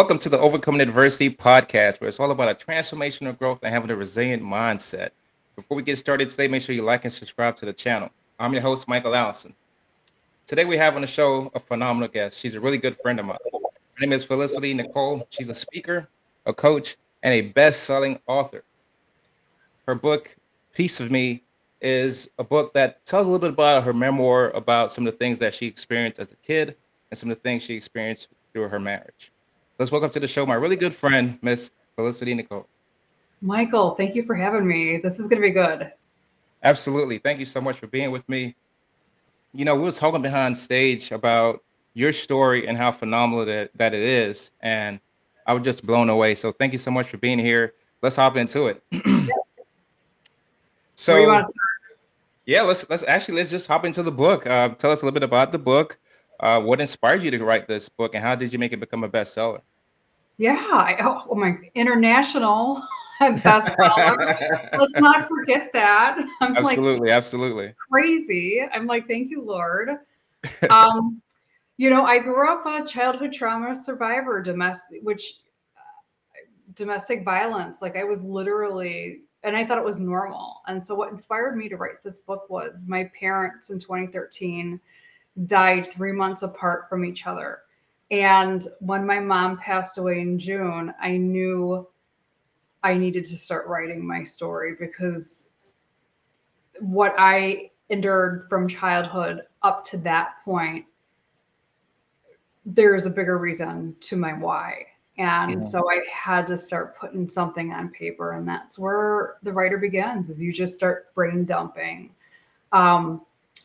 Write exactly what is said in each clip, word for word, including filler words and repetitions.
Welcome to the Overcoming Adversity podcast, where it's all about a transformational growth and having a resilient mindset. Before we get started today, make sure you like and subscribe to the channel. I'm your host, Michael Allison. Today we have on the show a phenomenal guest. She's a really good friend of mine. Her name is Felicity Nicole. She's a speaker, a coach, and a best-selling author. Her book, Piece of Me, is a book that tells a little bit about her memoir, about some of the things that she experienced as a kid and some of the things she experienced through her marriage. Let's welcome to the show my really good friend, Miss Felicity Nicole. Michael, thank you for having me. This is going to be good. Absolutely. Thank you so much for being with me. You know, we were talking behind stage about your story and how phenomenal that, that it is. And I was just blown away. So thank you so much for being here. Let's hop into it. So Where you want to start? yeah, let's let's actually let's just hop into the book. Uh, tell us a little bit about the book. Uh, what inspired you to write this book, and how did you make it become a bestseller? Yeah, I, oh my, international bestseller. Let's not forget that. I'm absolutely, like, absolutely crazy. I'm like, thank you, Lord. Um, you know, I grew up a childhood trauma survivor, domestic, which uh, domestic violence. Like I was literally, and I thought it was normal. And so, what inspired me to write this book was my parents in twenty thirteen died three months apart from each other. And when my mom passed away in June, I knew I needed to start writing my story, because what I endured from childhood up to that point, there is a bigger reason to my why. And yeah. so I had to start putting something on paper. And that's where the writer begins, is you just start brain dumping. Um,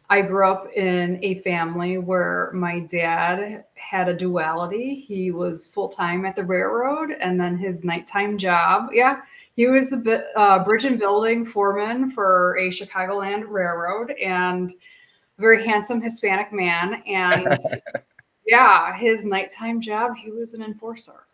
I grew up in a family where my dad had a duality. He was full-time at the railroad, and then his nighttime job. Yeah, he was a bit, uh, bridge and building foreman for a Chicagoland railroad, and a very handsome Hispanic man. And yeah, his nighttime job, he was an enforcer.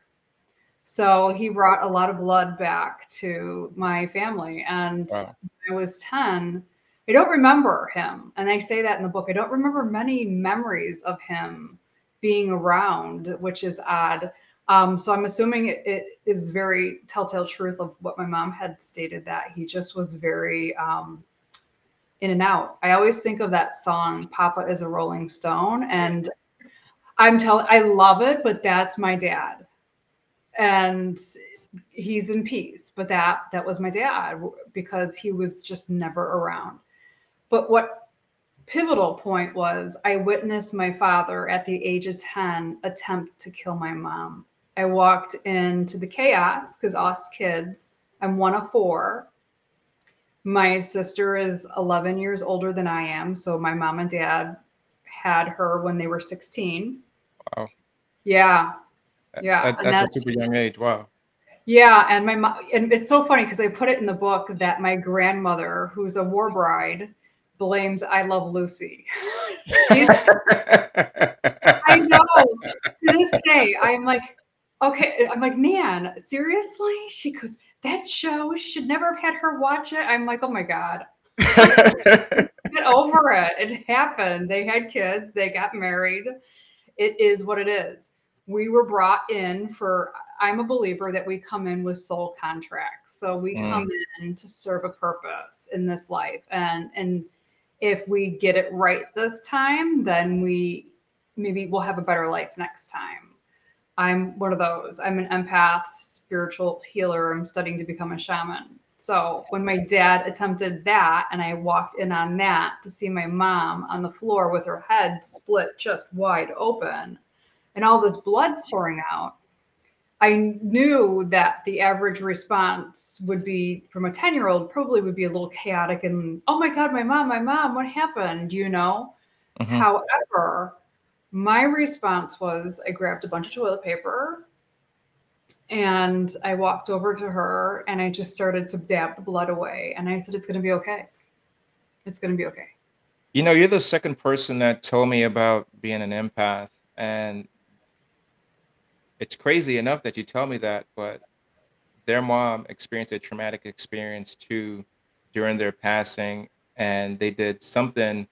So he brought a lot of blood back to my family. And wow. When I was ten, I don't remember him. And I say that in the book. I don't remember many memories of him being around, which is odd. Um, so I'm assuming it, it is very telltale truth of what my mom had stated, that he just was very um, in and out. I always think of that song, Papa is a Rolling Stone. And I'm telling, I love it, but that's my dad. And he's in peace. But that, that was my dad, because he was just never around. But what pivotal point was, I witnessed my father at the age of ten attempt to kill my mom. I walked into the chaos, because us kids, I'm one of four. My sister is eleven years older than I am. So my mom and dad had her when they were sixteen. Wow. Yeah. Yeah. That, that's, and that's a super young age. Wow. Yeah. And my mom, and it's so funny, because I put it in the book that my grandmother, who's a war bride, blames I Love Lucy. I know. To this day, I'm like, okay, I'm like, Nan, seriously? She goes, that show, she should never have had her watch it. I'm like, oh my God. Get over it. It happened. They had kids. They got married. It is what it is. We were brought in for, I'm a believer that we come in with soul contracts. So we mm. come in to serve a purpose in this life. And, and if we get it right this time, then we maybe we'll have a better life next time. I'm one of those. I'm an empath, spiritual healer. I'm studying to become a shaman. So when my dad attempted that, and I walked in on that to see my mom on the floor with her head split just wide open and all this blood pouring out, I knew that the average response would be from a ten-year-old probably would be a little chaotic and, oh my God, my mom, my mom, what happened? You know, mm-hmm. However, my response was I grabbed a bunch of toilet paper and I walked over to her and I just started to dab the blood away. And I said, it's going to be okay. It's going to be okay. You know, you're the second person that told me about being an empath, and it's crazy enough that you tell me that, but their mom experienced a traumatic experience too during their passing, and they did something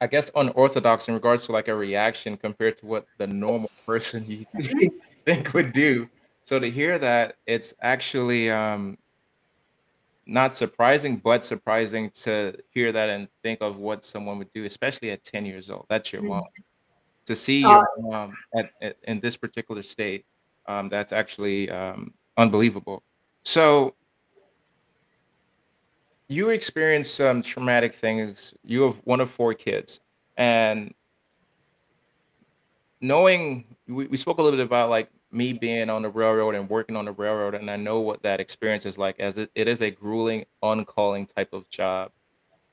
I guess, unorthodox in regards to like a reaction compared to what the normal person you think would do. So to hear that, it's actually um, not surprising, but surprising to hear that and think of what someone would do, especially at ten years old. That's your mom. Mm-hmm. To see oh. your mom at, at, in this particular state, um, that's actually um, unbelievable. So you experienced some traumatic things. You have one of four kids, and knowing we, we spoke a little bit about like me being on the railroad and working on the railroad, and I know what that experience is like, as it, it is a grueling, on-calling type of job.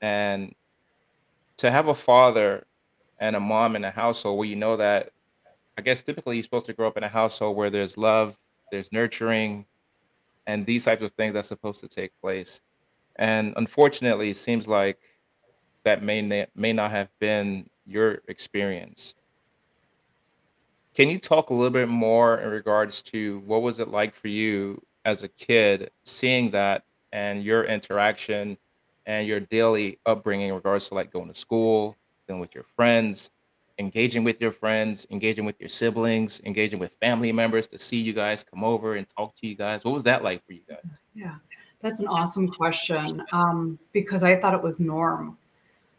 And to have a father and a mom in a household where you know that, I guess typically you're supposed to grow up in a household where there's love, there's nurturing, and these types of things that's supposed to take place. And unfortunately, it seems like that may, na- may not have been your experience. Can you talk a little bit more in regards to what was it like for you as a kid, seeing that and your interaction and your daily upbringing in regards to like going to school, dealing with your friends, engaging with your friends, engaging with your siblings, engaging with family members to see you guys come over and talk to you guys? What was that like for you guys? Yeah. That's an awesome question, um, because I thought it was norm.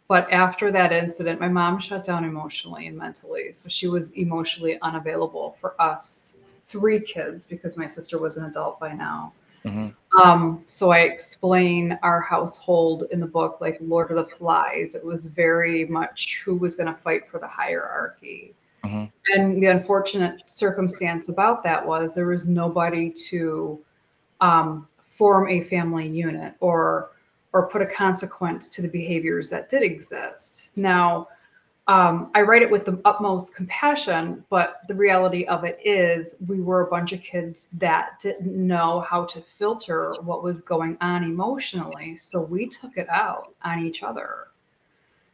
But after that incident, my mom shut down emotionally and mentally. So she was emotionally unavailable for us three kids because my sister was an adult by now. Mm-hmm. Um, so I explain our household in the book, like Lord of the Flies. It was very much who was going to fight for the hierarchy. Mm-hmm. And the unfortunate circumstance about that was there was nobody to um, form a family unit or or put a consequence to the behaviors that did exist. Now, um, I write it with the utmost compassion, but the reality of it is we were a bunch of kids that didn't know how to filter what was going on emotionally. So we took it out on each other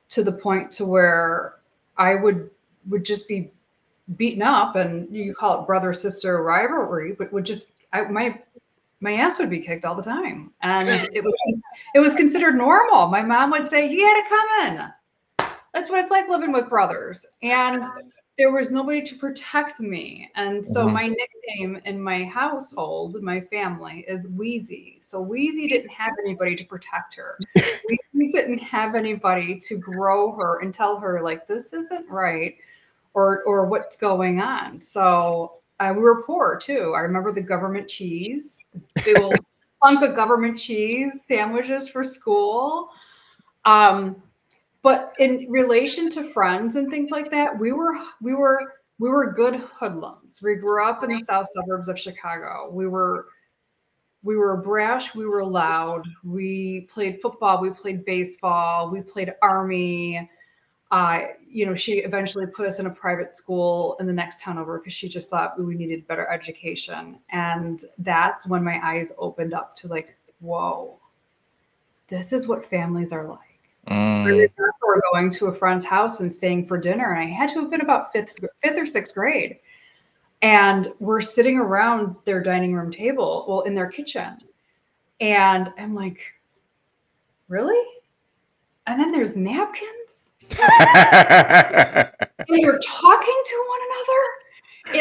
to the point to where I would would just be beaten up, and you call it brother-sister rivalry, but would just, I my My ass would be kicked all the time. And it was it was considered normal. My mom would say, you had to come in. That's what it's like living with brothers. And there was nobody to protect me. And so my nickname in my household, my family, is Wheezy. So Wheezy didn't have anybody to protect her. Wheezy didn't have anybody to grow her and tell her, like, this isn't right or or what's going on. So Uh, we were poor too. I remember the government cheese, the old hunk of government cheese sandwiches for school. Um, but in relation to friends and things like that, we were we were we were good hoodlums. We grew up in the south suburbs of Chicago. We were we were brash. We were loud. We played football. We played baseball. We played army. Uh, you know, she eventually put us in a private school in the next town over because she just thought we needed better education. And that's when my eyes opened up to like, whoa, this is what families are like. Mm. I remember going to a friend's house and staying for dinner, and I had to have been about fifth, fifth or sixth grade. And we're sitting around their dining room table, well, in their kitchen. And I'm like, really? And then there's napkins. And you're talking to one another.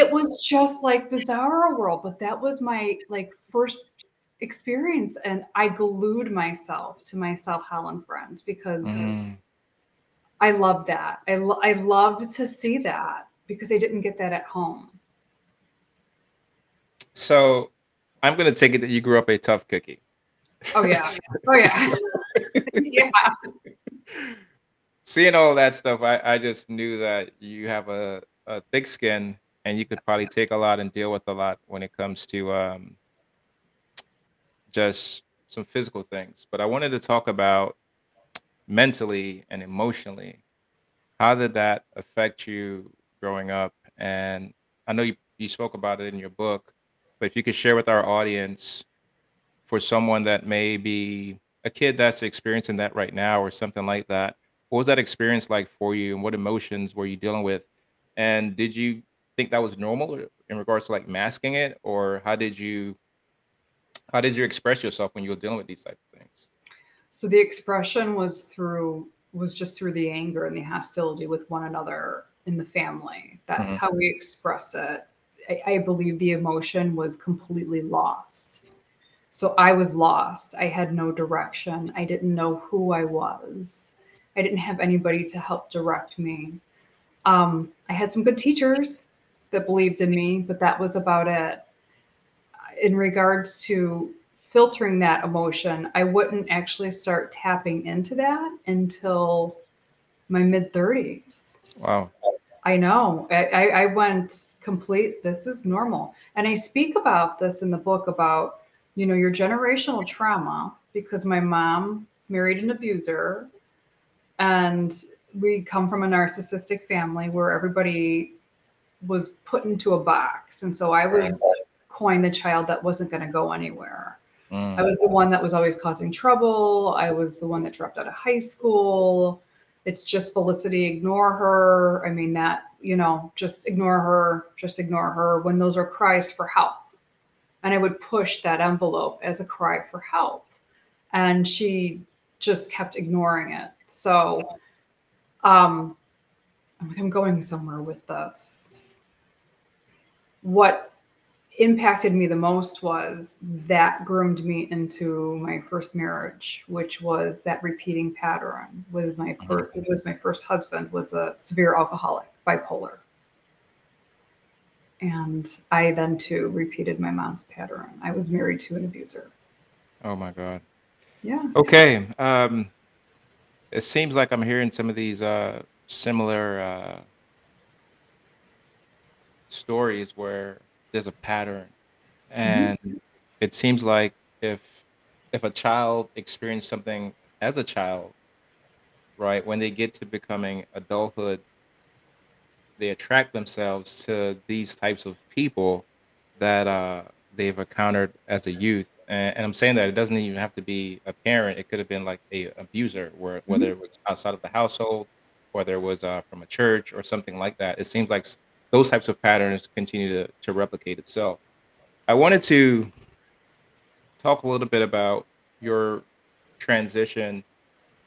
It was just like bizarre world, but that was my like first experience. And I glued myself to my South Holland friends because mm. I love that. I, lo- I love to see that because I didn't get that at home. So I'm going to take it that you grew up a tough cookie. Oh, yeah. Oh, yeah. Yeah. Seeing all that stuff, I, I just knew that you have a, a thick skin and you could probably take a lot and deal with a lot when it comes to um, just some physical things. But I wanted to talk about mentally and emotionally. How did that affect you growing up? And I know you, you spoke about it in your book, but if you could share with our audience for someone that may be a kid that's experiencing that right now or something like that, what was that experience like for you and what emotions were you dealing with? And did you think that was normal in regards to like masking it, or how did you, how did you express yourself when you were dealing with these type of things? So the expression was through was just through the anger and the hostility with one another in the family. That's mm-hmm. how we express it. I, I believe the emotion was completely lost. So I was lost. I had no direction. I didn't know who I was. I didn't have anybody to help direct me. Um, I had some good teachers that believed in me, but that was about it. In regards to filtering that emotion, I wouldn't actually start tapping into that until my mid-thirties. Wow. I know. I, I went complete, this is normal. And I speak about this in the book about, you know, your generational trauma, because my mom married an abuser and we come from a narcissistic family where everybody was put into a box. And so I was coined the child that wasn't going to go anywhere. Mm. I was the one that was always causing trouble. I was the one that dropped out of high school. It's just Felicity, ignore her. I mean that, you know, just ignore her, just ignore her when those are cries for help. And I would push that envelope as a cry for help. And she just kept ignoring it. So um, I'm like, I'm going somewhere with this. What impacted me the most was that groomed me into my first marriage, which was that repeating pattern with my first, it was my first husband was a severe alcoholic, bipolar. And I then, too, repeated my mom's pattern. I was married to an abuser. Oh, my God. Yeah. Okay. Um, it seems like I'm hearing some of these uh, similar uh, stories where there's a pattern. And mm-hmm. it seems like if if a child experienced something as a child, right, when they get to becoming adulthood, they attract themselves to these types of people that uh, they've encountered as a youth. And, and I'm saying that it doesn't even have to be a parent. It could have been like a abuser, where, whether mm-hmm. it was outside of the household, whether it was uh, from a church or something like that. It seems like those types of patterns continue to, to replicate itself. I wanted to talk a little bit about your transition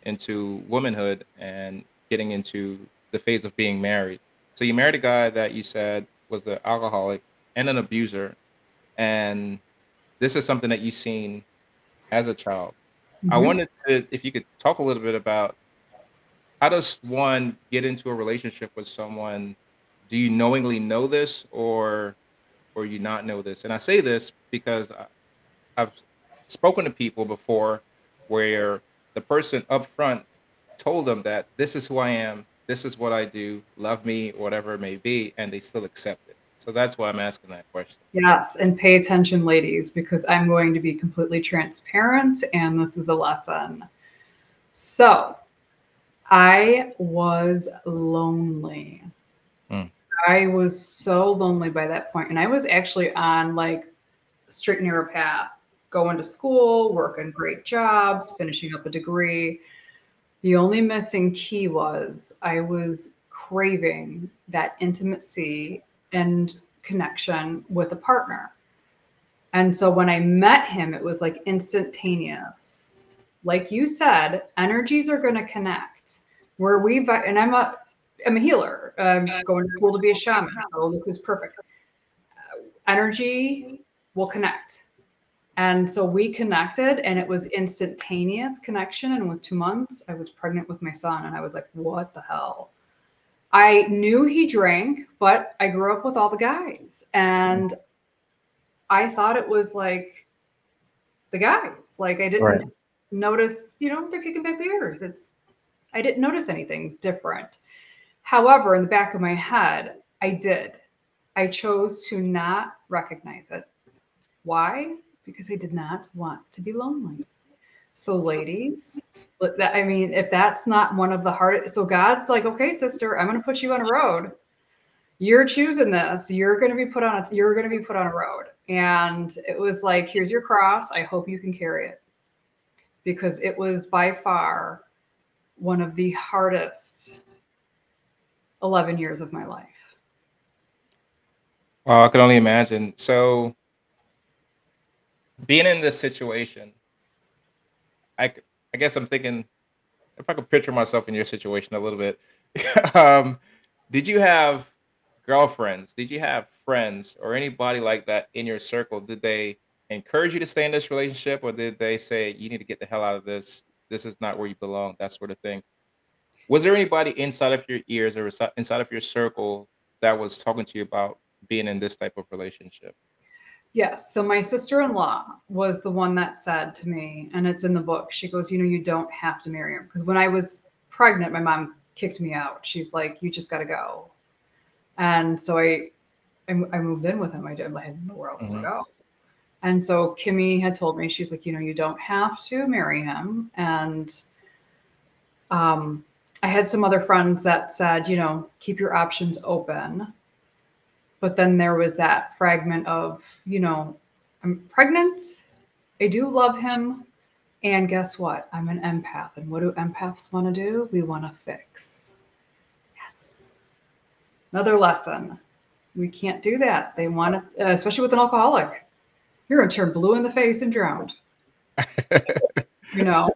into womanhood and getting into the phase of being married. So you married a guy that you said was an alcoholic and an abuser. And this is something that you've seen as a child. Mm-hmm. I wanted to, if you could talk a little bit about how does one get into a relationship with someone? Do you knowingly know this or, or you not know this? And I say this because I, I've spoken to people before where the person up front told them that this is who I am. This is what I do, love me, whatever it may be, and they still accept it. So that's why I'm asking that question. Yes, and pay attention, ladies, because I'm going to be completely transparent, and this is a lesson. So I was lonely. Mm. I was so lonely by that point, and I was actually on like straight and narrow path, going to school, working great jobs, finishing up a degree. The only missing key was I was craving that intimacy and connection with a partner. And so when I met him, it was like instantaneous. Like you said, energies are going to connect. Where we've, and I'm a, I'm a healer. I'm going to school to be a shaman. Oh, this is perfect. Energy will connect. And so we connected and it was instantaneous connection. And with two months, I was pregnant with my son and I was like, what the hell? I knew he drank, but I grew up with all the guys. And I thought it was like the guys, like I didn't right. notice, you know, they're kicking back beers. It's, I didn't notice anything different. However, in the back of my head, I did. I chose to not recognize it. Why? Because I did not want to be lonely. So ladies, I mean, if that's not one of the hardest, so God's like, okay, sister, I'm going to put you on a road. You're choosing this. You're going to be put on a, you're going to be put on a road. And it was like, here's your cross. I hope you can carry it, because it was by far one of the hardest eleven years of my life. Well, I could only imagine. So being in this situation, I, I guess I'm thinking if I could picture myself in your situation a little bit, um, did you have girlfriends? Did you have friends or anybody like that in your circle? Did they encourage you to stay in this relationship, or did they say you need to get the hell out of this? This is not where you belong, that sort of thing. Was there anybody inside of your ears or inside of your circle that was talking to you about being in this type of relationship? Yes. So my sister-in-law was the one that said to me, and it's in the book, she goes, you know, you don't have to marry him. Because when I was pregnant, my mom kicked me out. She's like, you just got to go. And so I, I, I moved in with him. I didn't have nowhere else mm-hmm. to go. And so Kimmy had told me, she's like, you know, you don't have to marry him. And um, I had some other friends that said, you know, keep your options open. But then there was that fragment of, you know, I'm pregnant, I do love him. And guess what? I'm an empath. And what do empaths want to do? We want to fix. Yes. Another lesson. We can't do that. They want to, uh, especially with an alcoholic. You're going to turn blue in the face and drowned. You know?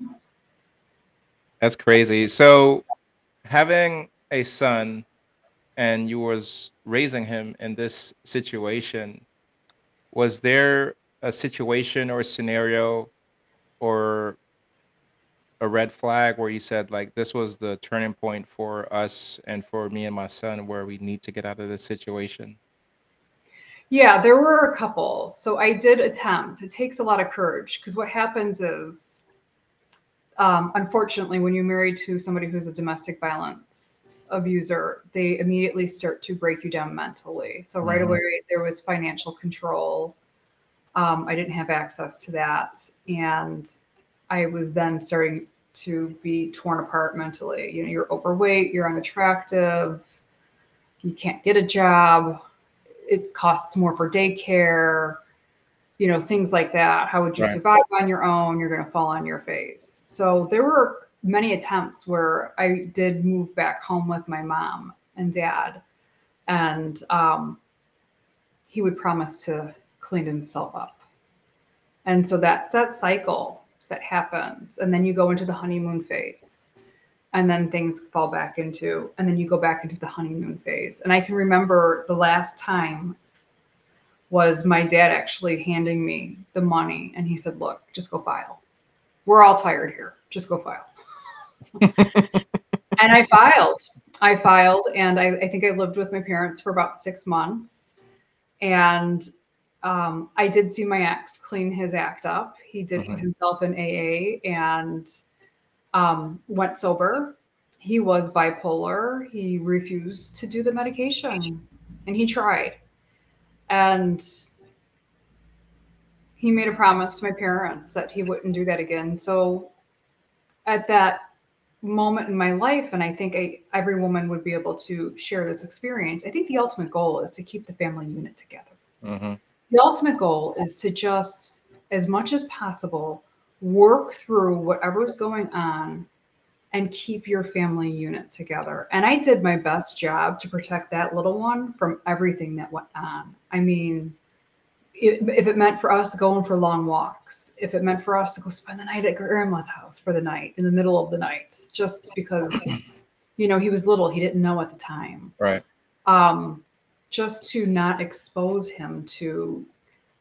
That's crazy. So having a son and you was raising him in this situation, was there a situation or a scenario or a red flag where you said, like, this was the turning point for us and for me and my son where we need to get out of this situation? Yeah, there were a couple. So I did attempt. It takes a lot of courage because what happens is, um, unfortunately, when you're married to somebody who's a domestic violence abuser, they immediately start to break you down mentally. So right mm-hmm. away, there was financial control. Um, I didn't have access to that. And I was then starting to be torn apart mentally. You know, you're overweight, you're unattractive, you can't get a job. It costs more for daycare, you know, things like that. How would you right. survive on your own? You're going to fall on your face. So there were many attempts where I did move back home with my mom and dad. And um, he would promise to clean himself up. And so that's that cycle that happens. And then you go into the honeymoon phase. And then things fall back into, and then you go back into the honeymoon phase. And I can remember the last time was my dad actually handing me the money. And he said, look, just go file. We're all tired here. Just go file. And I filed. I filed. And I, I think I lived with my parents for about six months. And um, I did see my ex clean his act up. He did mm-hmm. himself in A A and Um, went sober. He was bipolar. He refused to do the medication and he tried. And he made a promise to my parents that he wouldn't do that again. So at that moment in my life, and I think I, every woman would be able to share this experience, I think the ultimate goal is to keep the family unit together. Mm-hmm. The ultimate goal is to just, as much as possible, work through whatever's going on and keep your family unit together. And I did my best job to protect that little one from everything that went on. I mean, it, if it meant for us going for long walks, if it meant for us to go spend the night at grandma's house for the night in the middle of the night, just because, you know, he was little, he didn't know at the time. Right. Um, just to not expose him to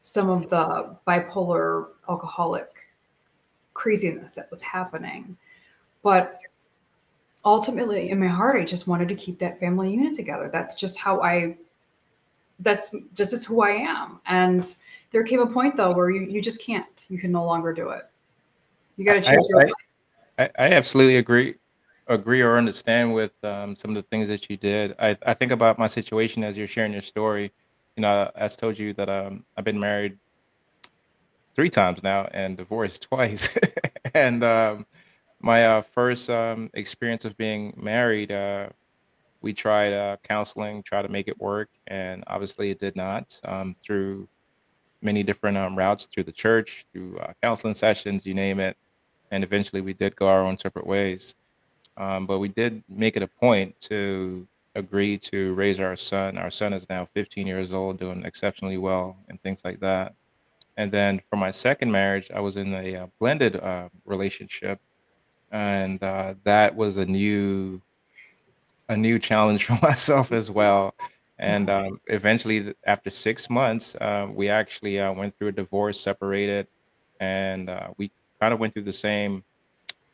some of the bipolar alcoholic craziness that was happening. But ultimately in my heart, I just wanted to keep that family unit together. That's just how I, that's just it's who I am. And there came a point though, where you, you just can't, you can no longer do it. You got to choose your life. I, I absolutely agree, agree or understand with um, some of the things that you did. I, I think about my situation as you're sharing your story. You know, I, I told you that um, I've been married three times now and divorced twice. And um, my uh, first um, experience of being married, uh, we tried uh, counseling, tried to make it work. And obviously it did not um, through many different um, routes, through the church, through uh, counseling sessions, you name it. And eventually we did go our own separate ways. Um, but we did make it a point to agree to raise our son. Our son is now fifteen years old, doing exceptionally well and things like that. And then for my second marriage, I was in a uh, blended uh, relationship And uh, that was a new, a new challenge for myself as well. And um, eventually, after six months, uh, we actually uh, went through a divorce, separated, and uh, we kind of went through the same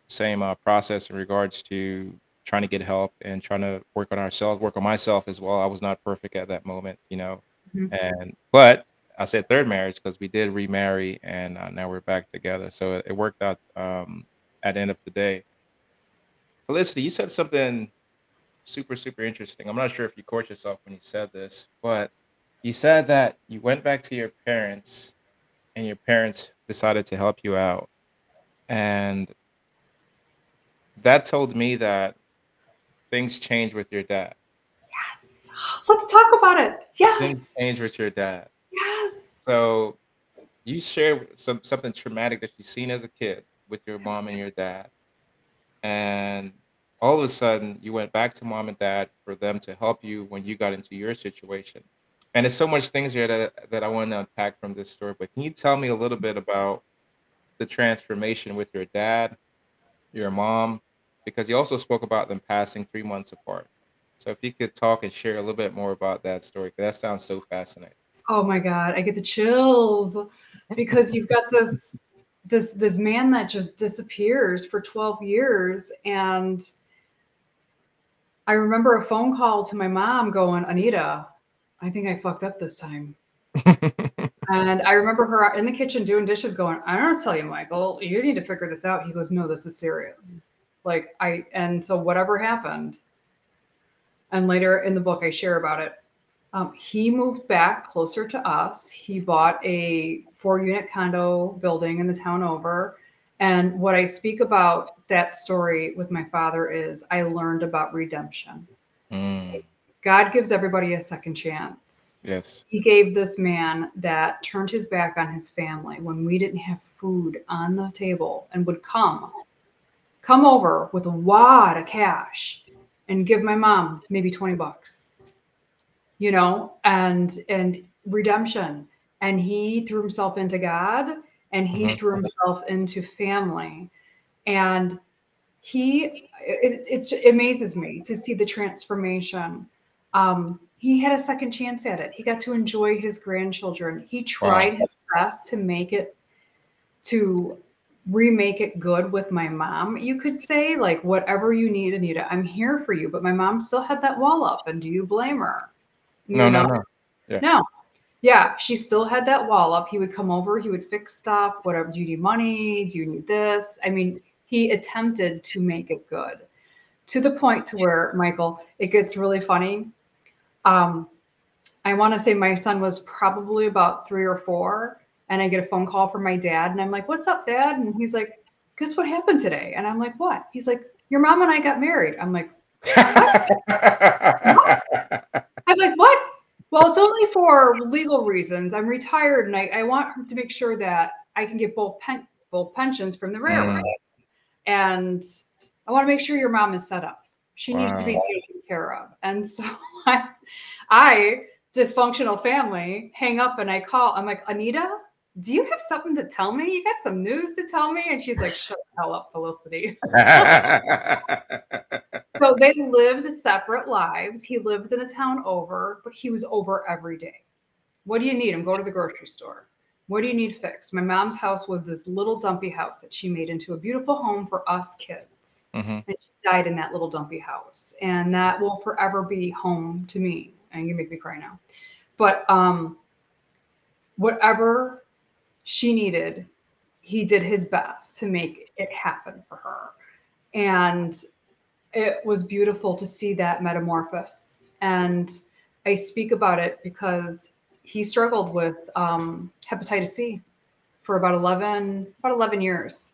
same uh, process in regards to trying to get help and trying to work on ourselves, work on myself as well. I was not perfect at that moment, you know. Mm-hmm. And but I said third marriage because we did remarry, and uh, now we're back together. So it, it worked out um, at the end of the day. Felicity, you said something super, super interesting. I'm not sure if you caught yourself when you said this, but you said that you went back to your parents and your parents decided to help you out. And that told me that things change with your dad. Yes. Let's talk about it. Yes. Things change with your dad. Yes. So you share some, something traumatic that you've seen as a kid with your mom and your dad. And all of a sudden, you went back to mom and dad for them to help you when you got into your situation. And there's so much things here that, that I want to unpack from this story. But can you tell me a little bit about the transformation with your dad, your mom? Because you also spoke about them passing three months apart. So if you could talk and share a little bit more about that story, because that sounds so fascinating. Oh, my God. I get the chills because you've got this this this man that just disappears for twelve years. And I remember a phone call to my mom going, "Anita, I think I fucked up this time." And I remember her in the kitchen doing dishes going, "I don't tell you, Michael, you need to figure this out." He goes, "No, this is serious." Like I, and so whatever happened. And later in the book, I share about it. Um, he moved back closer to us. He bought a four unit condo building in the town over. And what I speak about that story with my father is I learned about redemption. Mm. God gives everybody a second chance. Yes. He gave this man that turned his back on his family when we didn't have food on the table and would come, come over with a wad of cash and give my mom maybe twenty bucks, you know, and, and redemption. And he threw himself into God. And he mm-hmm. threw himself into family. And he, it, it's, it amazes me to see the transformation. Um, he had a second chance at it. He got to enjoy his grandchildren. He tried wow. his best to make it, to remake it good with my mom. You could say, like, whatever you need, Anita, I'm here for you. But my mom still had that wall up. And do you blame her? No, you know? no, no. Yeah. No. Yeah, she still had that wall up. He would come over. He would fix stuff. Whatever. Do you need money? Do you need this? I mean, he attempted to make it good to the point to where, Michael, it gets really funny. Um, I want to say my son was probably about three or four, and I get a phone call from my dad, and I'm like, "What's up, Dad?" And he's like, "Guess what happened today?" And I'm like, "What?" He's like, "Your mom and I got married." I'm like, "What?" What? I'm like, "What?" "Well, it's only for legal reasons. I'm retired, and I, I want to make sure that I can get both pen, both pensions from the railroad. Mm. And I want to make sure your mom is set up. She wow. needs to be taken care of." And so I, I, dysfunctional family, hang up, and I call. I'm like, "Anita, do you have something to tell me? You got some news to tell me?" And she's like, "Shut the hell up, Felicity." So they lived separate lives. He lived in a town over, but he was over every day. "What do you need?" "I'm going to the grocery store." "What do you need fixed?" My mom's house was this little dumpy house that she made into a beautiful home for us kids. Mm-hmm. And she died in that little dumpy house. And that will forever be home to me. And you make me cry now. But um, whatever she needed, he did his best to make it happen for her. And it was beautiful to see that metamorphosis. And I speak about it because he struggled with um, hepatitis C for about eleven, about eleven years.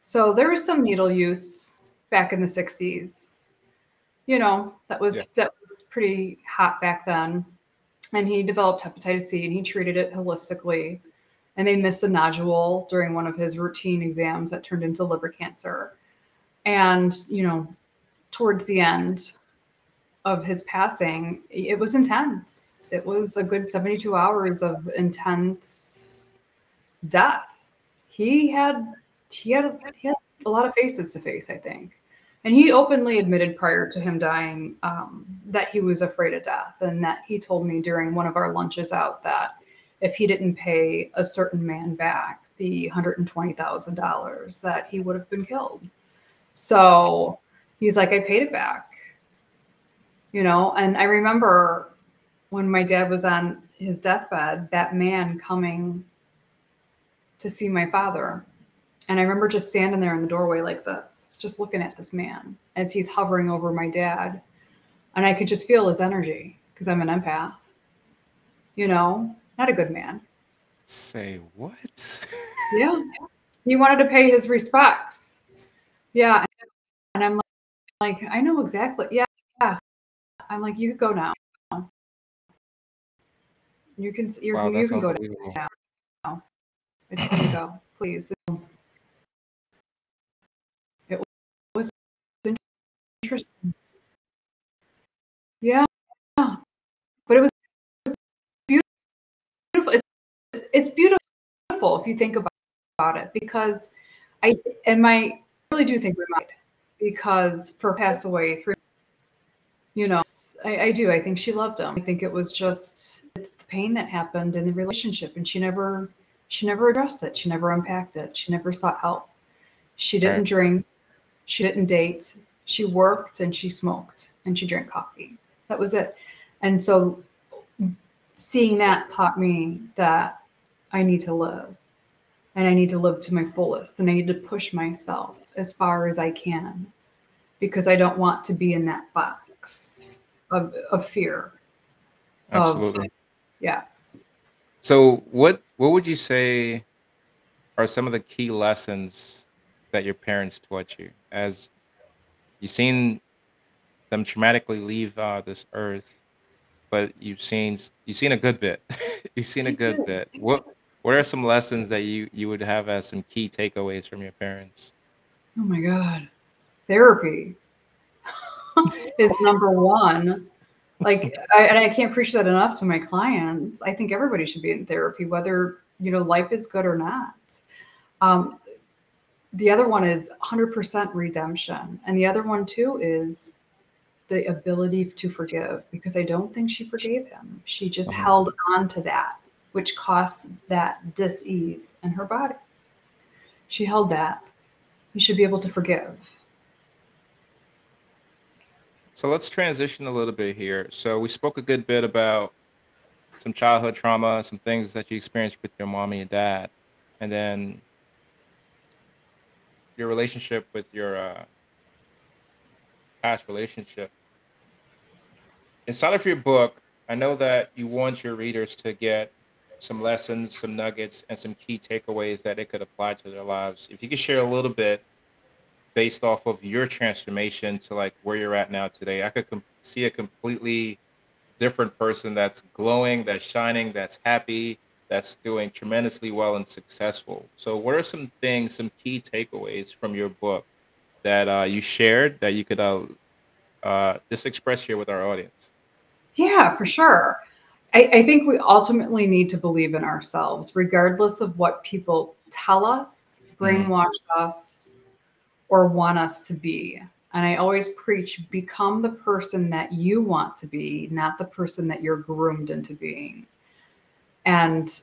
So there was some needle use back in the sixties. You know, that was, yeah. that was pretty hot back then. And he developed hepatitis C and he treated it holistically. And they missed a nodule during one of his routine exams that turned into liver cancer. And, you know, towards the end of his passing, it was intense. It was a good seventy-two hours of intense death. He had, he had, he had a lot of faces to face, I think. And he openly admitted prior to him dying um, that he was afraid of death, and that he told me during one of our lunches out that if he didn't pay a certain man back the one hundred twenty thousand dollars, that he would have been killed. So he's like, I paid it back, you know? And I remember when my dad was on his deathbed, that man coming to see my father. And I remember just standing there in the doorway like this, just looking at this man as he's hovering over my dad. And I could just feel his energy because I'm an empath, you know, not a good man. Say what? Yeah. He wanted to pay his respects. Yeah. And I'm like, like I know exactly. Yeah. yeah. I'm like, you could go now. You can, you're, wow, you can go now. It's going to go, please. Interesting. Yeah. yeah. But it was beautiful. It's, it's beautiful if you think about, about it, because I, and my, I really do think we might, because for pass away through, you know, I, I do. I think she loved him. I think it was just, it's the pain that happened in the relationship, and she never, she never addressed it. She never unpacked it. She never sought help. She didn't right. drink. She didn't date. She worked and she smoked and she drank coffee. That was it. And so seeing that taught me that I need to live, and I need to live to my fullest, and I need to push myself as far as I can, because I don't want to be in that box of, of fear. Absolutely. Of, yeah. So what, what would you say are some of the key lessons that your parents taught you as you've seen them traumatically leave uh, this earth, but you've seen you've seen a good bit. You've seen a good bit. What what are some lessons that you you would have as some key takeaways from your parents? Oh my God, therapy is number one. Like, I, and I can't preach that enough to my clients. I think everybody should be in therapy, whether you know life is good or not. Um, The other one is one hundred percent redemption. And the other one too is the ability to forgive, because I don't think she forgave him. She just uh-huh. held on to that, which caused that dis-ease in her body. She held that. You should be able to forgive. So let's transition a little bit here. So we spoke a good bit about some childhood trauma, some things that you experienced with your mommy and dad, and then your relationship with your uh, past relationship. Inside of your book, I know that you want your readers to get some lessons, some nuggets, and some key takeaways that it could apply to their lives. If you could share a little bit based off of your transformation to like where you're at now today, I could com- see a completely different person that's glowing, that's shining, that's happy, that's doing tremendously well and successful. So what are some things, some key takeaways from your book that uh, you shared that you could uh, uh, just express here with our audience? Yeah, for sure. I, I think we ultimately need to believe in ourselves, regardless of what people tell us, brainwash mm-hmm. us, or want us to be. And I always preach, become the person that you want to be, not the person that you're groomed into being. And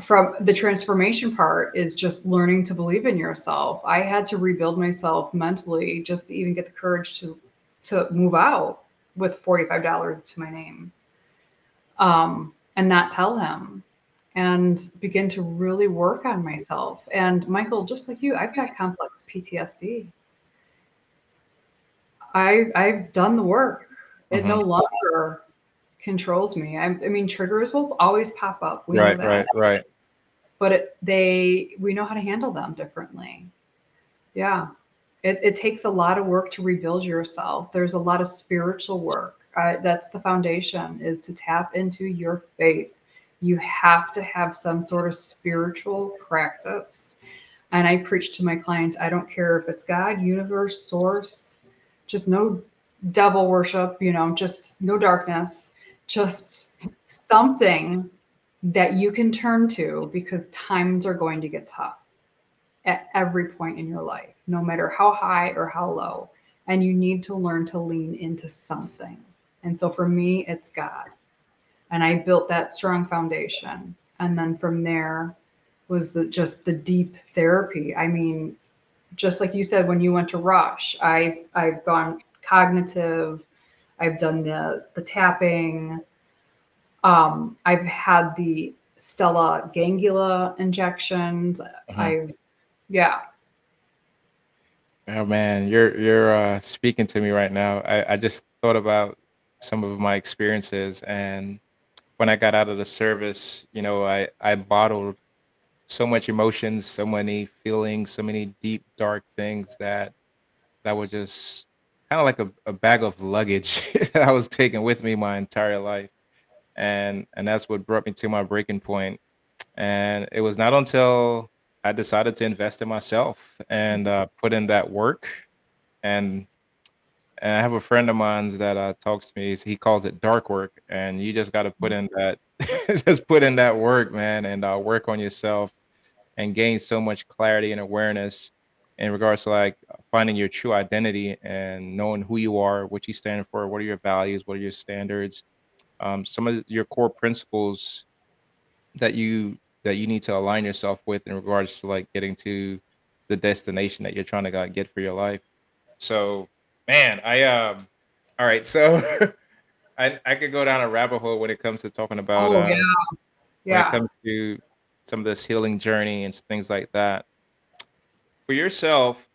from the transformation part is just learning to believe in yourself. I had to rebuild myself mentally just to even get the courage to, to move out with forty-five dollars to my name um, and not tell him, and begin to really work on myself. And Michael, just like you, I've got complex P T S D. I, I've done the work. It mm-hmm. no longer controls me. I, I mean, triggers will always pop up. We right, know that. right, right. But it, they, we know how to handle them differently. Yeah. It, it takes a lot of work to rebuild yourself. There's a lot of spiritual work. Uh, that's the foundation, is to tap into your faith. You have to have some sort of spiritual practice. And I preach to my clients, I don't care if it's God, universe, source, just no devil worship, you know, just no darkness. Just something that you can turn to, because times are going to get tough. at every point in your life, no matter how high or how low. And you need to learn to lean into something. And so for me, it's God. And I built that strong foundation. And then from there was the, just the deep therapy. I mean, just like you said, when you went to Rush, I, I've gone cognitive. I've done the, the tapping. Um, I've had the Stella Ganglia injections. Uh-huh. I, yeah. Oh man, you're you're uh, speaking to me right now. I, I just thought about some of my experiences, and when I got out of the service, you know, I, I bottled so much emotions, so many feelings, so many deep dark things that that was just kind of like a, a bag of luggage that I was taking with me my entire life, and and that's what brought me to my breaking point. And it was not until I decided to invest in myself and uh, put in that work. And, and I have a friend of mine that uh, talks to me. He calls it dark work. And you just got to put in that, just put in that work, man, and uh, work on yourself and gain so much clarity and awareness in regards to like finding your true identity and knowing who you are, what you stand for, what are your values, what are your standards, um, some of your core principles that you that you need to align yourself with in regards to like getting to the destination that you're trying to get for your life. So, man, I, um, all right. So I, I could go down a rabbit hole when it comes to talking about, oh, yeah. Um, yeah. When it comes to some of this healing journey and things like that. For yourself,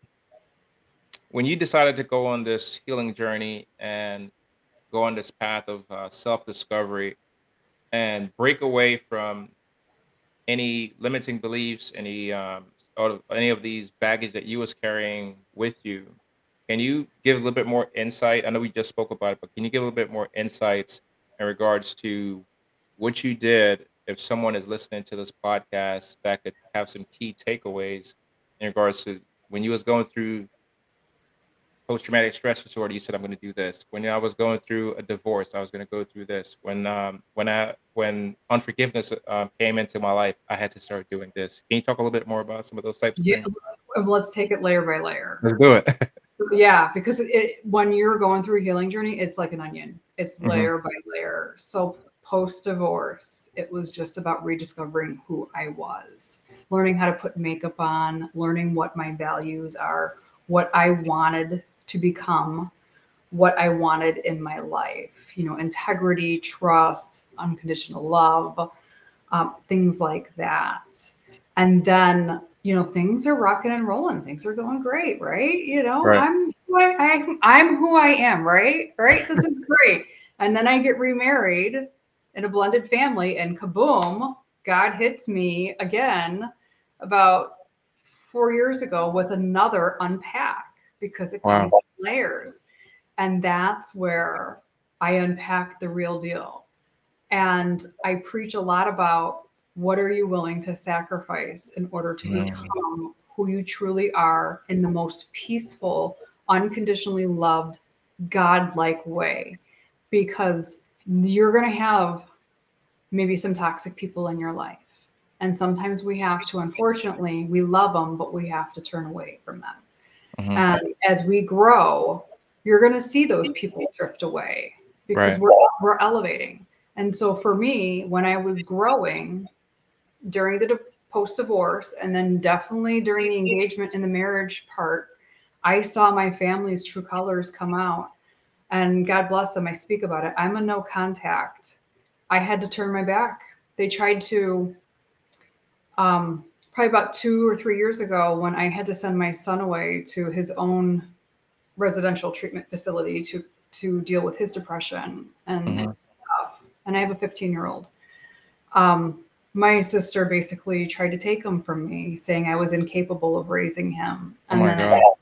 when you decided to go on this healing journey and go on this path of uh, self-discovery and break away from any limiting beliefs, any um, out of any of these baggage that you was carrying with you, can you give a little bit more insight? I know we just spoke about it, but can you give a little bit more insights in regards to what you did? If someone is listening to this podcast, that could have some key takeaways in regards to when you was going through post-traumatic stress disorder, you said, I'm going to do this. When I was going through a divorce, I was going to go through this. When um, when I when unforgiveness uh, came into my life, I had to start doing this. Can you talk a little bit more about some of those types of yeah, things? Let's take it layer by layer. Let's do it. So, yeah, because it, when you're going through a healing journey, it's like an onion. It's layer mm-hmm. by layer. So post-divorce, it was just about rediscovering who I was, learning how to put makeup on, learning what my values are, what I wanted to become, what I wanted in my life, you know, integrity, trust, unconditional love, um, things like that. And then, you know, things are rocking and rolling. Things are going great, right? You know, right. I'm, who I, I'm, I'm who I am, right? Right? This is great. And then I get remarried in a blended family and kaboom, God hits me again about four years ago with another unpack. Because it comes wow. in layers. And that's where I unpack the real deal. And I preach a lot about what are you willing to sacrifice in order to mm. become who you truly are in the most peaceful, unconditionally loved, God-like way. Because you're going to have maybe some toxic people in your life. And sometimes we have to, unfortunately, we love them, but we have to turn away from them. Mm-hmm. And as we grow, you're going to see those people drift away because right. we're we're elevating. And so for me, when I was growing during the di- post-divorce and then definitely during the engagement in the marriage part, I saw my family's true colors come out. And God bless them. I speak about it. I'm a no contact. I had to turn my back. They tried to... um. Probably about two or three years ago when I had to send my son away to his own residential treatment facility to, to deal with his depression and, mm-hmm. and stuff. And I have a fifteen year old. Um, my sister basically tried to take him from me, saying I was incapable of raising him. And oh my then God. At that,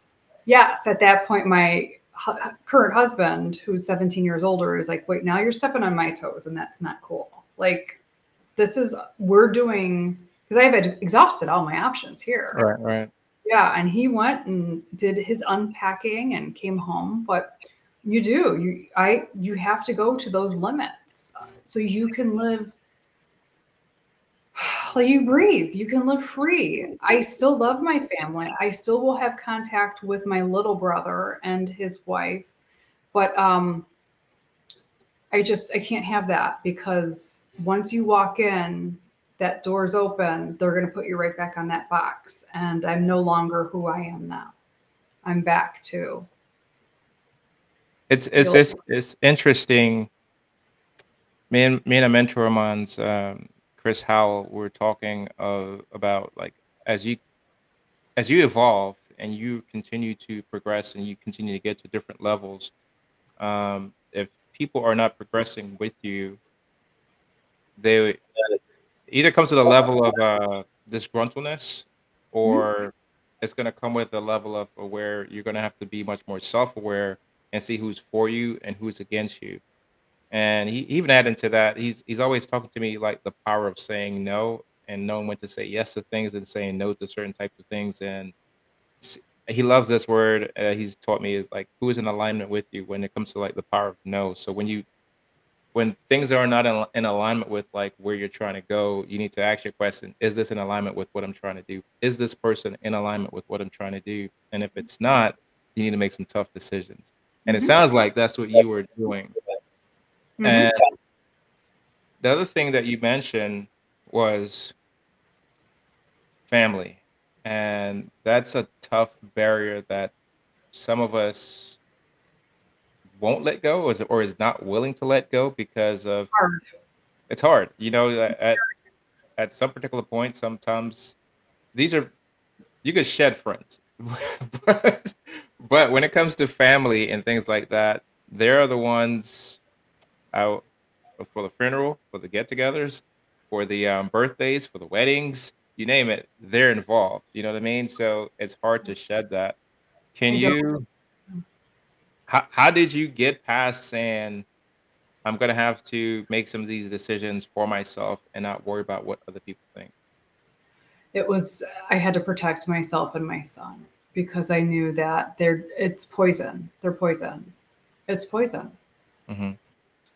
yes, at that point, my hu- current husband, who's seventeen years older, is like, wait, now you're stepping on my toes and that's not cool. Like this is, we're doing... Because I have exhausted all my options here. Right, right. Yeah, and he went and did his unpacking and came home. But you do, you I you have to go to those limits so you can live you breathe, you can live free. I still love my family. I still will have contact with my little brother and his wife, but um, I just, I can't have that, because once you walk in, that door's open, they're going to put you right back on that box. And I'm no longer who I am now. I'm back to. It's, it's, it's, it's interesting. Me and, me and a mentor of mine's, um, Chris Howell, we're talking uh, about, like, as you, as you evolve and you continue to progress and you continue to get to different levels, um, if people are not progressing with you, they either come to the level of uh, disgruntledness, or mm-hmm. it's going to come with a level of where you're going to have to be much more self-aware and see who's for you and who's against you. And he even added to that, he's he's always talking to me like the power of saying no and knowing when to say yes to things and saying no to certain types of things. And he loves this word uh, he's taught me is like, who is in alignment with you when it comes to like the power of no. So when you when things are not in, in alignment with like where you're trying to go, you need to ask your question, is this in alignment with what I'm trying to do? Is this person in alignment with what I'm trying to do? And if it's not, you need to make some tough decisions. And it sounds like that's what you were doing. Mm-hmm. And the other thing that you mentioned was family. And that's a tough barrier that some of us won't let go, or is, or is not willing to let go because of hard. It's hard. You know, at, at some particular point, sometimes these are, you could shed friends, but, but when it comes to family and things like that, they're the ones out for the funeral, for the get-togethers, for the um, birthdays, for the weddings, you name it, they're involved. You know what I mean? So it's hard to shed that. Can you, how, how did you get past saying, I'm going to have to make some of these decisions for myself and not worry about what other people think? It was, I had to protect myself and my son, because I knew that they're, it's poison. They're poison. It's poison. Mm-hmm.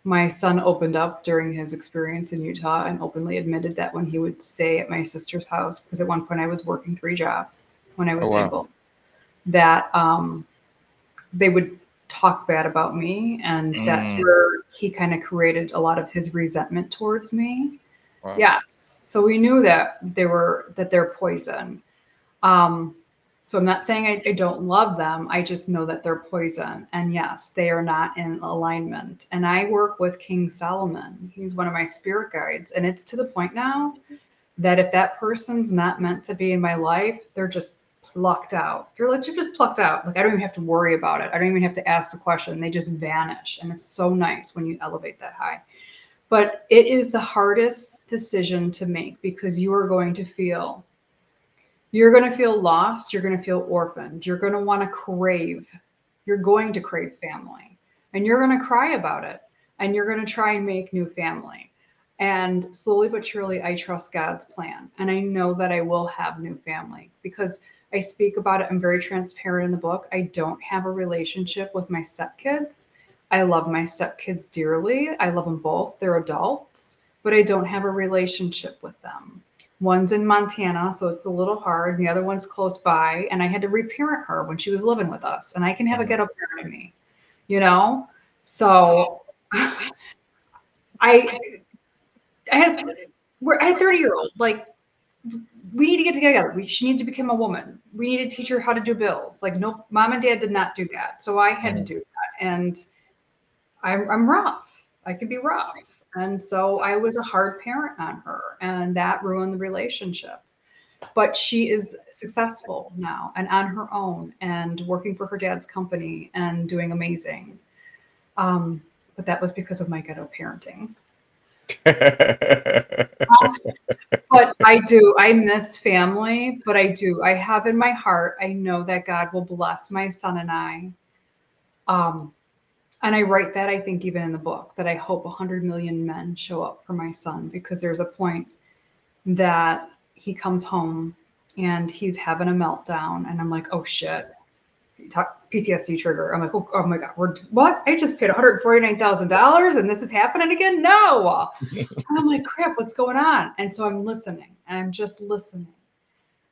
My son opened up during his experience in Utah and openly admitted that when he would stay at my sister's house, because at one point I was working three jobs when I was oh, wow. single, that um, they would talk bad about me. And mm. that's where he kind of created a lot of his resentment towards me. Wow. Yes. So we knew that they were, that they're poison. Um, so I'm not saying I, I don't love them. I just know that they're poison. And yes, they are not in alignment. And I work with King Solomon. He's one of my spirit guides. And it's to the point now that if that person's not meant to be in my life, they're just plucked out. They're like, you're just plucked out. Like, I don't even have to worry about it. I don't even have to ask the question. They just vanish. And it's so nice when you elevate that high. But it is the hardest decision to make, because you are going to feel You're going to feel lost. You're going to feel orphaned. You're going to want to crave. You're going to crave family, and you're going to cry about it, and you're going to try and make new family. And slowly but surely, I trust God's plan. And I know that I will have new family, because I speak about it. I'm very transparent in the book. I don't have a relationship with my stepkids. I love my stepkids dearly. I love them both. They're adults, but I don't have a relationship with them. One's in Montana, so it's a little hard. And the other one's close by. And I had to reparent her when she was living with us. And I can have a ghetto parent in me, you know? So I I had, we're, I had a thirty-year-old. Like, we need to get together. We, she needed to become a woman. We need to teach her how to do bills. Like, no, mom and dad did not do that. So I had to do that. And I'm, I'm rough. I can be rough. And so I was a hard parent on her, and that ruined the relationship. But she is successful now and on her own and working for her dad's company and doing amazing. Um, but that was because of my ghetto parenting. um, but I do, I miss family, but I do. I have in my heart, I know that God will bless my son and I. Um, And I write that, I think, even in the book, that I hope one hundred million men show up for my son, because there's a point that he comes home and he's having a meltdown. And I'm like, oh, shit, P T S D trigger. I'm like, oh, oh my God, we're, what? I just paid one hundred forty-nine thousand dollars and this is happening again? No. And I'm like, crap, what's going on? And so I'm listening and I'm just listening.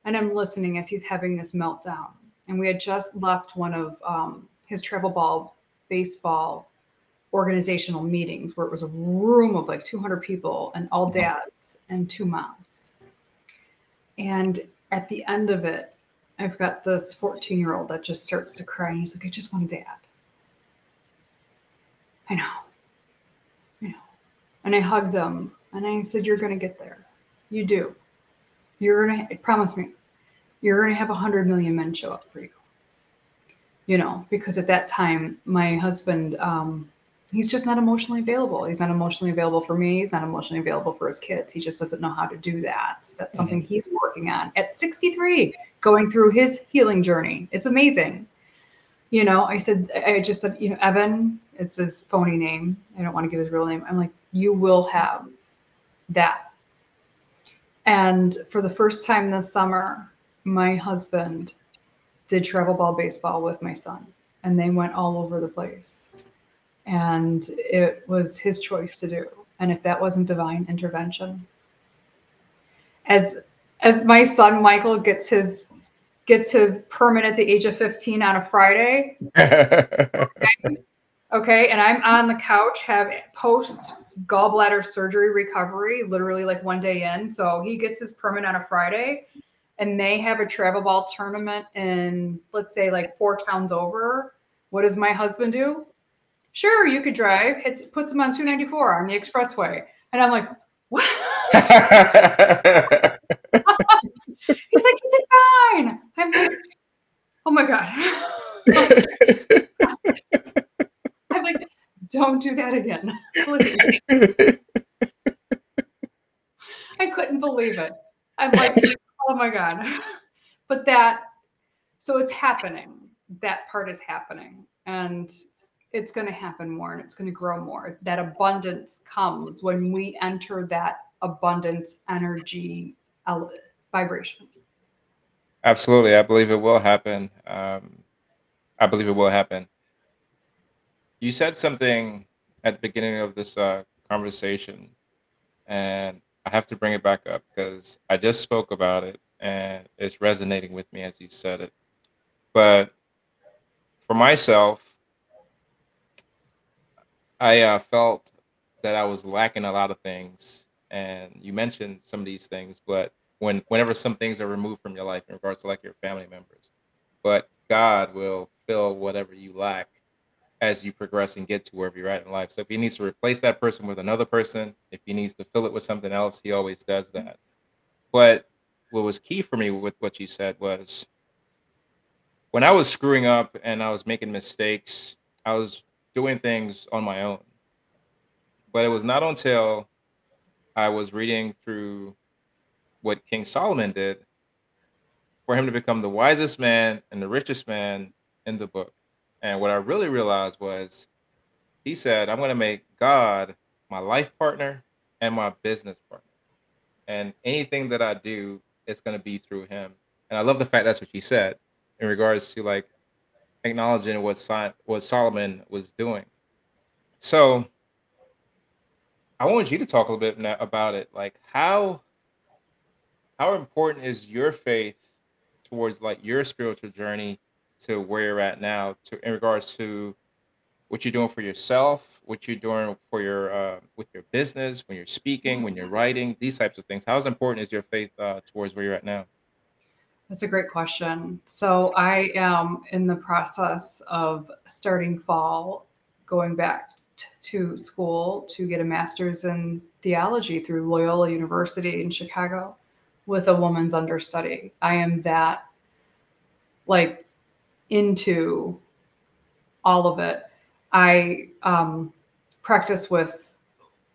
And I'm listening as he's having this meltdown. And we had just left one of um, his travel ball baseball organizational meetings where it was a room of like two hundred people and all dads and two moms. And at the end of it, I've got this fourteen-year-old that just starts to cry. And he's like, I just want a dad. I know. I know. And I hugged him. And I said, you're going to get there. You do. You're going to, promise me, you're going to have one hundred million men show up for you. You know, because at that time, my husband, um, he's just not emotionally available. He's not emotionally available for me. He's not emotionally available for his kids. He just doesn't know how to do that. So that's something he's working on at sixty-three, going through his healing journey. It's amazing. You know, I said, I just said, you know, Evan, it's his phony name. I don't want to give his real name. I'm like, you will have that. And for the first time this summer, my husband did travel ball baseball with my son, and they went all over the place. And it was his choice to do. And if that wasn't divine intervention, as as my son Michael gets his gets his permit at the age of fifteen on a Friday, okay, okay, and I'm on the couch, have post gallbladder surgery recovery, literally like one day in. So he gets his permit on a Friday, and they have a travel ball tournament in, let's say, like four towns over. What does my husband do? Sure, you could drive. Hits, puts him on two ninety-four on the expressway. And I'm like, what? He's like, it's fine. I'm like, oh my God. I'm like, don't do that again. I couldn't believe it. I'm like, oh my God. But that, so it's happening. That part is happening. And it's going to happen more, and it's going to grow more. That abundance comes when we enter that abundance energy vibration. Absolutely. I believe it will happen. Um, I believe it will happen. You said something at the beginning of this uh, conversation, and I have to bring it back up because I just spoke about it, and it's resonating with me as you said it. But for myself, I uh, felt that I was lacking a lot of things, and you mentioned some of these things, but when whenever some things are removed from your life in regards to like your family members, but God will fill whatever you lack as you progress and get to wherever you're at in life. So if he needs to replace that person with another person, if he needs to fill it with something else, he always does that. But what was key for me with what you said was when I was screwing up and I was making mistakes, I was doing things on my own. But it was not until I was reading through what King Solomon did for him to become the wisest man and the richest man in the book. And what I really realized was he said, I'm going to make God my life partner and my business partner. And anything that I do, it's going to be through him. And I love the fact that's what he said in regards to like acknowledging what Sol- what Solomon was doing. So I want you to talk a little bit now about it. Like how how important is your faith towards like your spiritual journey to where you're at now, to in regards to what you're doing for yourself, what you're doing for your uh, with your business, when you're speaking, when you're writing, these types of things. How important is your faith uh, towards where you're at now? That's a great question. So I am in the process of starting fall, going back t- to school to get a master's in theology through Loyola University in Chicago with a woman's understudy. I am that like into all of it. I um, practice with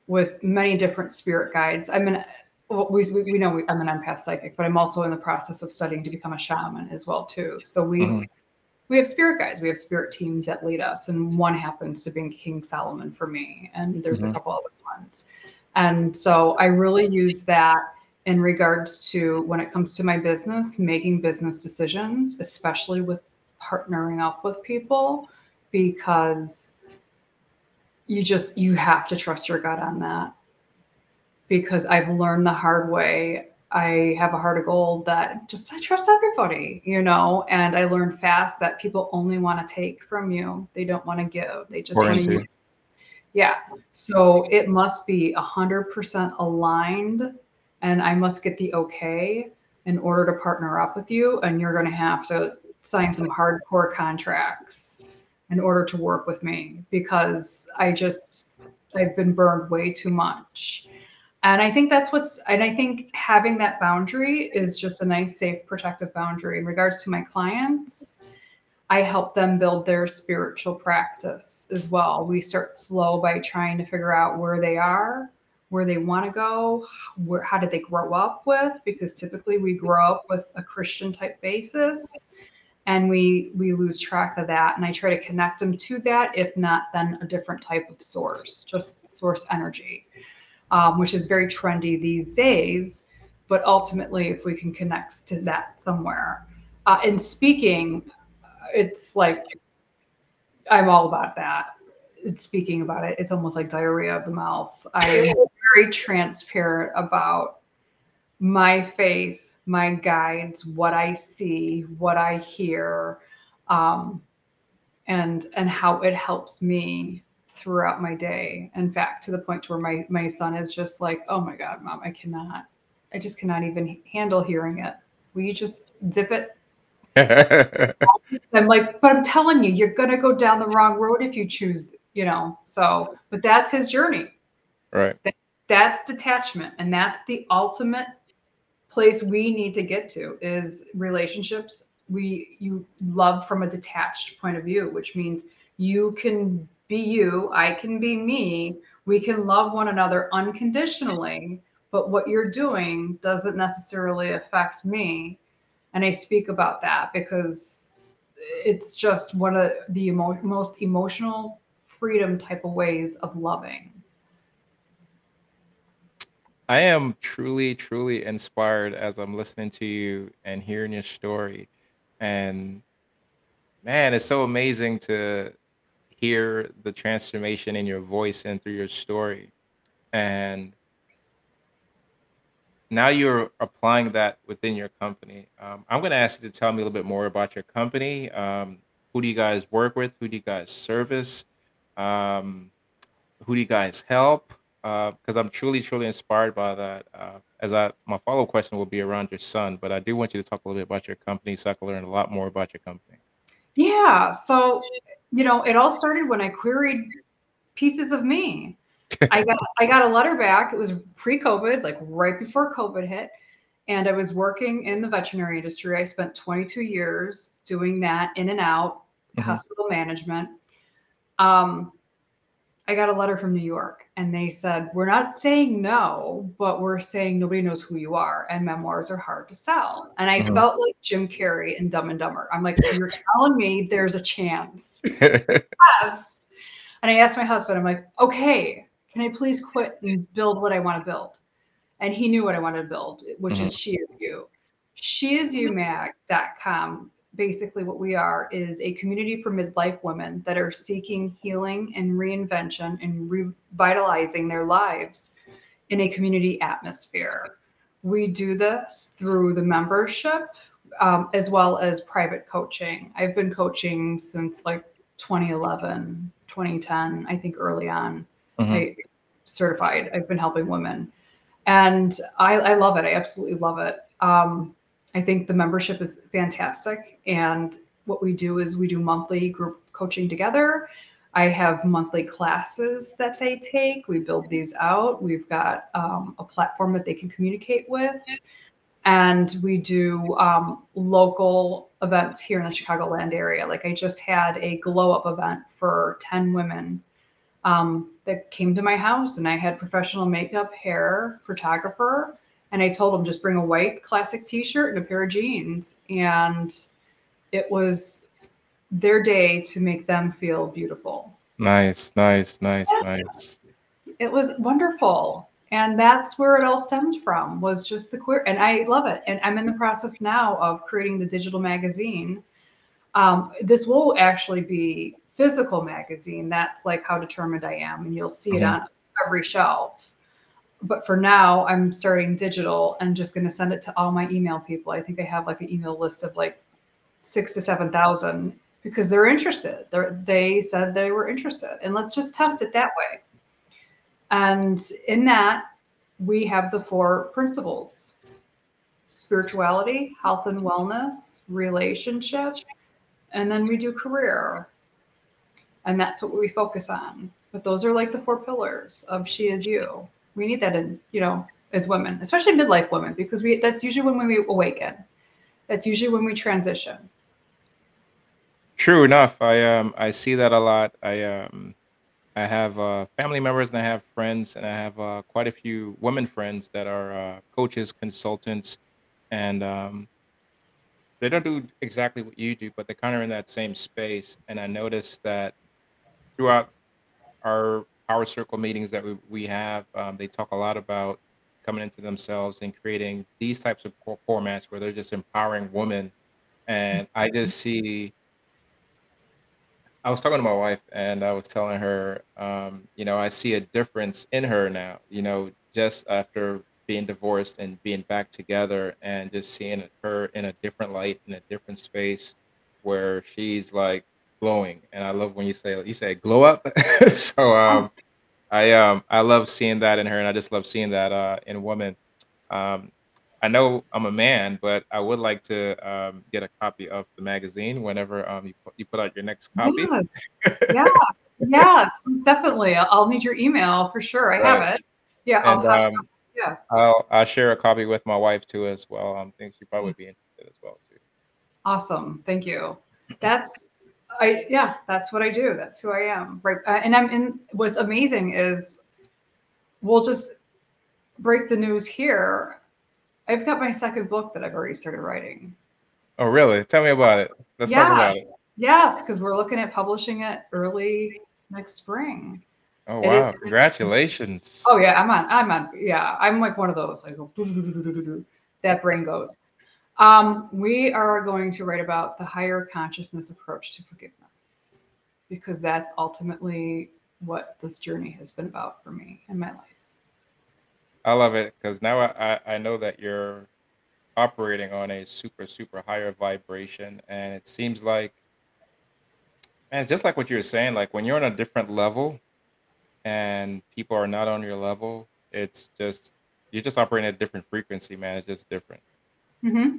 with many different spirit guides. I'm an Well, we, we know we, I'm an empath psychic, but I'm also in the process of studying to become a shaman as well, too. So we mm-hmm. we have spirit guides. We have spirit teams that lead us. And one happens to be King Solomon for me. And there's mm-hmm. a couple other ones. And so I really use that in regards to when it comes to my business, making business decisions, especially with partnering up with people, because you just, you have to trust your gut on that, because I've learned the hard way. I have a heart of gold that just, I trust everybody, you know, and I learned fast that people only want to take from you. They don't want to give. They just want to use. Yeah. So it must be a hundred percent aligned, and I must get the okay in order to partner up with you. And you're going to have to sign some hardcore contracts in order to work with me, because I just, I've been burned way too much. And I think that's what's, and I think having that boundary is just a nice, safe, protective boundary. In regards to my clients, I help them build their spiritual practice as well. We start slow by trying to figure out where they are, where they want to go, where, how did they grow up with? Because typically we grow up with a Christian type basis, and we, we lose track of that. And I try to connect them to that. If not, then a different type of source, just source energy. Um, which is very trendy these days, but ultimately if we can connect to that somewhere. Uh, and speaking, it's like, I'm all about that. It's speaking about it. It's almost like diarrhea of the mouth. I am very transparent about my faith, my guides, what I see, what I hear, um, and and how it helps me throughout my day. In fact, to the point where my, my son is just like, oh my God, mom, I cannot, I just cannot even handle hearing it. Will you just zip it? I'm like, but I'm telling you, you're going to go down the wrong road if you choose, you know? So, but that's his journey, right? That, that's detachment. And that's the ultimate place we need to get to, is relationships. We, you love from a detached point of view, which means you can be you, I can be me, we can love one another unconditionally, but what you're doing doesn't necessarily affect me. And I speak about that because it's just one of the emo- most emotional freedom type of ways of loving. I am truly, truly inspired as I'm listening to you and hearing your story. And man, it's so amazing to hear the transformation in your voice and through your story. And now you're applying that within your company. Um, I'm going to ask you to tell me a little bit more about your company. Um, who do you guys work with? Who do you guys service? Um, who do you guys help? Because uh, I'm truly, truly inspired by that. Uh, as I, my follow-up question will be around your son, but I do want you to talk a little bit about your company so I can learn a lot more about your company. Yeah. So, you know, it all started when I queried Pieces of Me. I got I got a letter back. It was pre-COVID, like right before COVID hit. And I was working in the veterinary industry. I spent twenty-two years doing that in and out, mm-hmm. hospital management. Um, I got a letter from New York and they said, we're not saying no, but we're saying nobody knows who you are and memoirs are hard to sell. And I mm-hmm. felt like Jim Carrey in Dumb and Dumber. I'm like, so you're telling me there's a chance? Yes. And I asked my husband, I'm like, okay, can I please quit and build what I want to build? And he knew what I wanted to build, which mm-hmm. is She Is You. Sheisyoumag dot com. Basically what we are is a community for midlife women that are seeking healing and reinvention and revitalizing their lives in a community atmosphere. We do this through the membership, um, as well as private coaching. I've been coaching since like twenty eleven, twenty ten, I think early on. Mm-hmm. I certified. I've been helping women and I, I love it. I absolutely love it. Um, I think the membership is fantastic. And what we do is we do monthly group coaching together. I have monthly classes that they take. We build these out. We've got um, a platform that they can communicate with. And we do um, local events here in the Chicagoland area. Like I just had a glow up event for ten women um, that came to my house, and I had professional makeup, hair, photographer. And I told them, just bring a white classic t-shirt and a pair of jeans. And it was their day to make them feel beautiful. Nice, nice, nice, yes. nice. It was wonderful. And that's where it all stemmed from, was just the queer. And I love it. And I'm in the process now of creating the digital magazine. Um, this will actually be physical magazine. That's like how determined I am. And you'll see it on every shelf. But for now, I'm starting digital and just going to send it to all my email people. I think I have like an email list of like six to seven thousand because they're interested. They're, they said they were interested. And let's just test it that way. And in that, we have the four principles: spirituality, health and wellness, relationship, and then we do career. And that's what we focus on. But those are like the four pillars of She Is You. We need that in, you know, as women, especially midlife women, because we that's usually when we awaken. That's usually when we transition. True enough. I um I see that a lot. I um I have uh, family members and I have friends, and I have uh, quite a few women friends that are uh, coaches, consultants, and um, they don't do exactly what you do, but they're kind of in that same space. And I noticed that throughout our power circle meetings that we, we have, um, they talk a lot about coming into themselves and creating these types of formats where they're just empowering women. And I just see, I was talking to my wife and I was telling her, um, you know, I see a difference in her now, you know, just after being divorced and being back together, and just seeing her in a different light, in a different space where she's like glowing. And I love when you say, you say glow up. so um, I um, I love seeing that in her. And I just love seeing that uh, in women. Um, I know I'm a man, but I would like to um, get a copy of the magazine whenever um, you, put, you put out your next copy. Yes, yes, yes, definitely. I'll need your email for sure. I right. have it. Yeah, and, I'll, have um, it. Yeah. I'll, I'll share a copy with my wife too as well. I think she probably would be interested as well too. Awesome, thank you. That's, I yeah, that's what I do. That's who I am. Right, uh, and I'm in. What's amazing is, we'll just break the news here. I've got my second book that I've already started writing. Oh, really? Tell me about it. Let's yes. talk about it. Yes, because we're looking at publishing it early next spring. Oh, wow. Is, Congratulations. Oh, yeah. I'm on. I'm on. Yeah. I'm like one of those. I go, do, do, do, do, do, do. That brain goes. Um, we are going to write about the higher consciousness approach to forgiveness, because that's ultimately what this journey has been about for me in my life. I love it, because now I, I know that you're operating on a super, super higher vibration. And it seems like, and it's just like what you were saying, like when you're on a different level and people are not on your level, it's just, you're just operating at a different frequency, man. It's just different. Mm-hmm.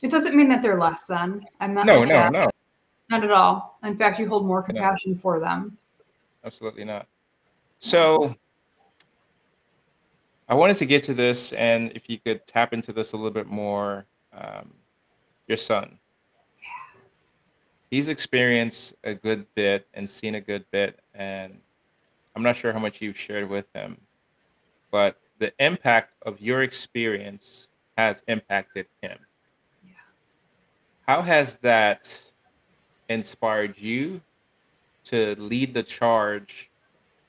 It doesn't mean that they're less than. I'm not. No, no, no. Not at all. In fact, you hold more compassion no. for them. Absolutely not. So I wanted to get to this, and if you could tap into this a little bit more, um, your son. Yeah. He's experienced a good bit and seen a good bit, and I'm not sure how much you've shared with him, but the impact of your experience has impacted him. Yeah. How has that inspired you to lead the charge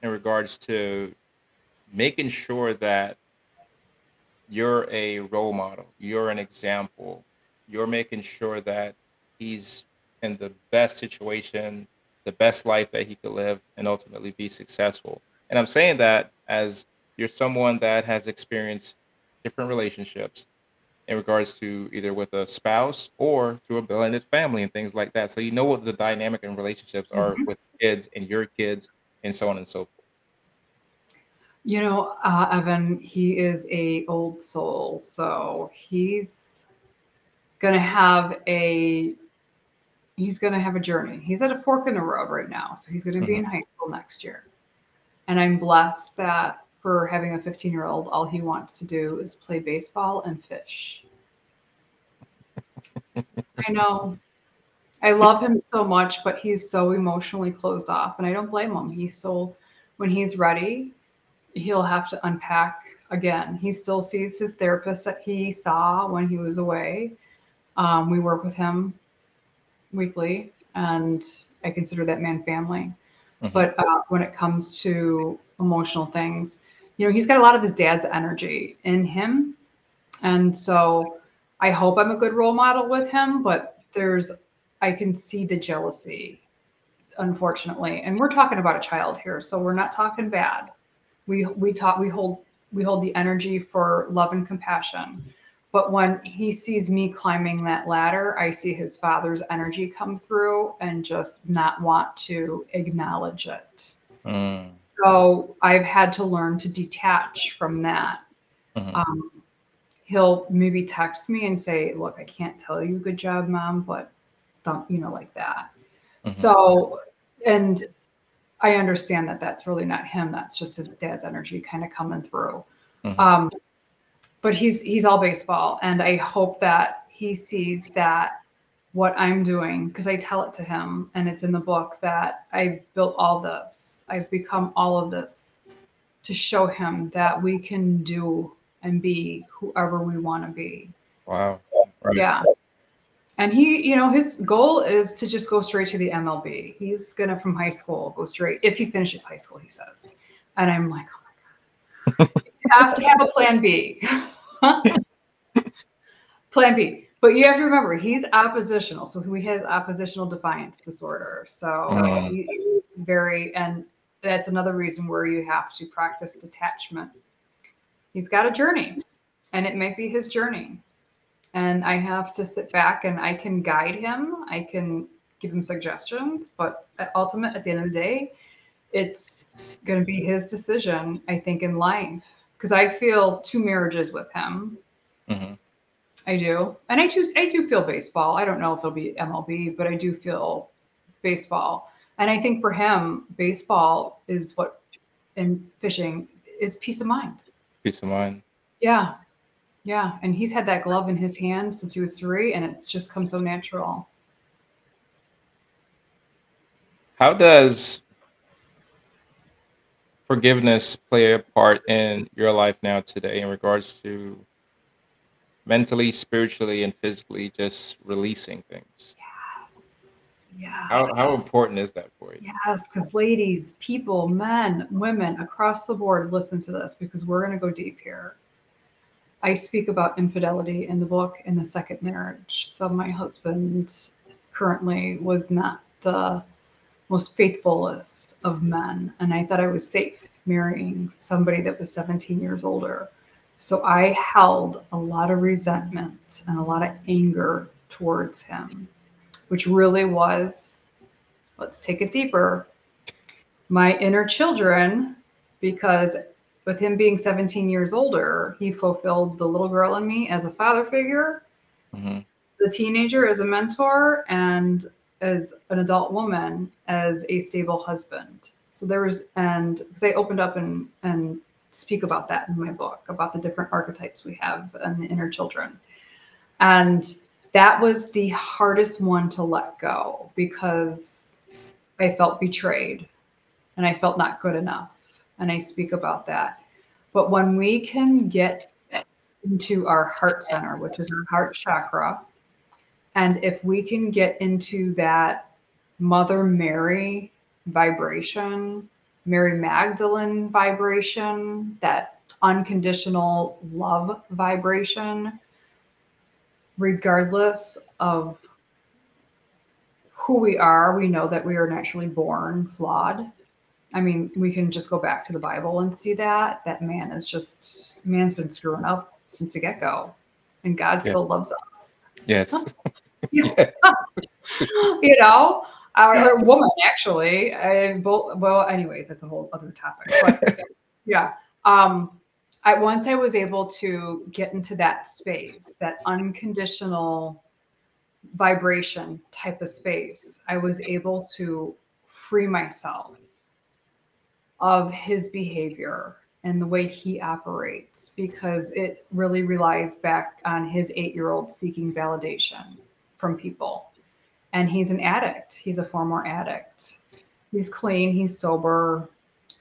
in regards to making sure that you're a role model, you're an example, you're making sure that he's in the best situation, the best life that he could live, and ultimately be successful? And I'm saying that as you're someone that has experienced different relationships in regards to either with a spouse or through a blended family and things like that. So you know what the dynamic in relationships are mm-hmm. with kids and your kids and so on and so forth. You know, uh, Evan, he is a old soul, so he's going to have a, he's going to have a journey. He's at a fork in the road right now. So he's going to be mm-hmm. in high school next year. And I'm blessed that for having a fifteen year old, all he wants to do is play baseball and fish. I know. I love him so much, but he's so emotionally closed off, and I don't blame him. He's so, when he's ready, he'll have to unpack again. He still sees his therapist that he saw when he was away. Um, we work with him weekly, and I consider that man family. Mm-hmm. But uh, when it comes to emotional things, you know, he's got a lot of his dad's energy in him. And so I hope I'm a good role model with him, but there's I can see the jealousy, unfortunately. And we're talking about a child here, so we're not talking bad. We we talk we hold we hold the energy for love and compassion. But when he sees me climbing that ladder, I see his father's energy come through and just not want to acknowledge it. Mm. So I've had to learn to detach from that. Mm-hmm. Um, he'll maybe text me and say, look, I can't tell you good job, mom, but don't, you know, like that. Mm-hmm. So, and I understand that that's really not him. That's just his dad's energy kind of coming through. Mm-hmm. Um, but he's, he's all baseball. And I hope that he sees that what I'm doing, because I tell it to him and it's in the book that I've built all this, I've become all of this to show him that we can do and be whoever we want to be. Wow. Right. Yeah. And he, you know, his goal is to just go straight to the M L B. He's going to, from high school, go straight. If he finishes high school, he says. And I'm like, oh my God. You have to have a plan B. Plan B. But you have to remember, he's oppositional. So he has oppositional defiance disorder. So um. he, he's very, and that's another reason where you have to practice detachment. He's got a journey, and it might be his journey. And I have to sit back and I can guide him. I can give him suggestions, but at ultimate, at the end of the day, it's going to be his decision, I think, in life. Because I feel two marriages with him. Mm-hmm. I do. And I do, I do feel baseball. I don't know if it'll be M L B, but I do feel baseball. And I think for him, baseball is what, and fishing is peace of mind. Peace of mind. Yeah. Yeah. And he's had that glove in his hand since he was three, and it's just come so natural. How does forgiveness play a part in your life now today in regards to mentally, spiritually, and physically just releasing things? Yes. Yes. How, how important is that for you? Yes, because ladies, people, men, women across the board, listen to this, because we're going to go deep here. I speak about infidelity in the book in the second marriage. So my husband currently was not the most faithfulest of men. And I thought I was safe marrying somebody that was seventeen years older. So I held a lot of resentment and a lot of anger towards him, which really was, let's take it deeper, my inner children, because with him being seventeen years older, he fulfilled the little girl in me as a father figure, mm-hmm. the teenager as a mentor, and as an adult woman as a stable husband. So there was, and because I opened up and, and speak about that in my book, about the different archetypes we have and the inner children. And that was the hardest one to let go, because I felt betrayed and I felt not good enough. And I speak about that. But when we can get into our heart center, which is our heart chakra, and if we can get into that Mother Mary vibration, Mary Magdalene vibration, that unconditional love vibration, regardless of who we are, we know that we are naturally born flawed. I mean, we can just go back to the Bible and see that, that man is just, man's been screwing up since the get-go, and God yeah. still loves us. Yes. yeah. You know, our woman, actually, I, well, anyways, that's a whole other topic. But yeah. Um, I, once I was able to get into that space, that unconditional vibration type of space, I was able to free myself of his behavior and the way he operates, because it really relies back on his eight-year-old seeking validation from people. And he's an addict. He's a former addict. He's clean, he's sober,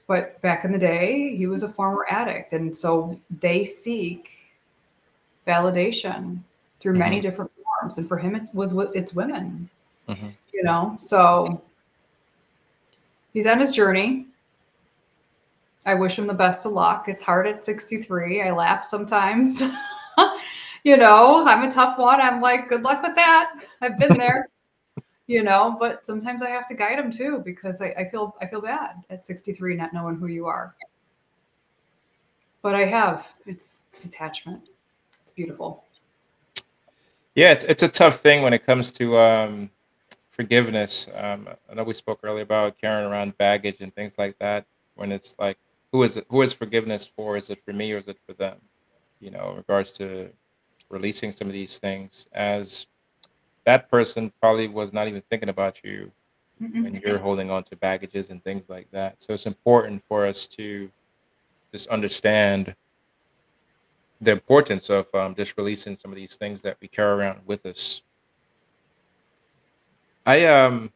but back in the day, he was a former addict. And so they seek validation through mm-hmm. many different forms. And for him, it was, it's women, mm-hmm. you know? So he's on his journey. I wish him the best of luck. It's hard at sixty-three. I laugh sometimes. You know, I'm a tough one. I'm like, good luck with that. I've been there. you know, but sometimes I have to guide them too, because I, I feel, I feel bad at sixty-three, not knowing who you are, but I have, it's detachment. It's beautiful. Yeah. It's, it's a tough thing when it comes to, um, forgiveness. Um, I know we spoke earlier about carrying around baggage and things like that, when it's like, who is, who is forgiveness for? Is it for me or is it for them? You know, in regards to releasing some of these things, as that person probably was not even thinking about you mm-mm. when you're holding on to baggages and things like that. So it's important for us to just understand the importance of um, just releasing some of these things that we carry around with us. I um,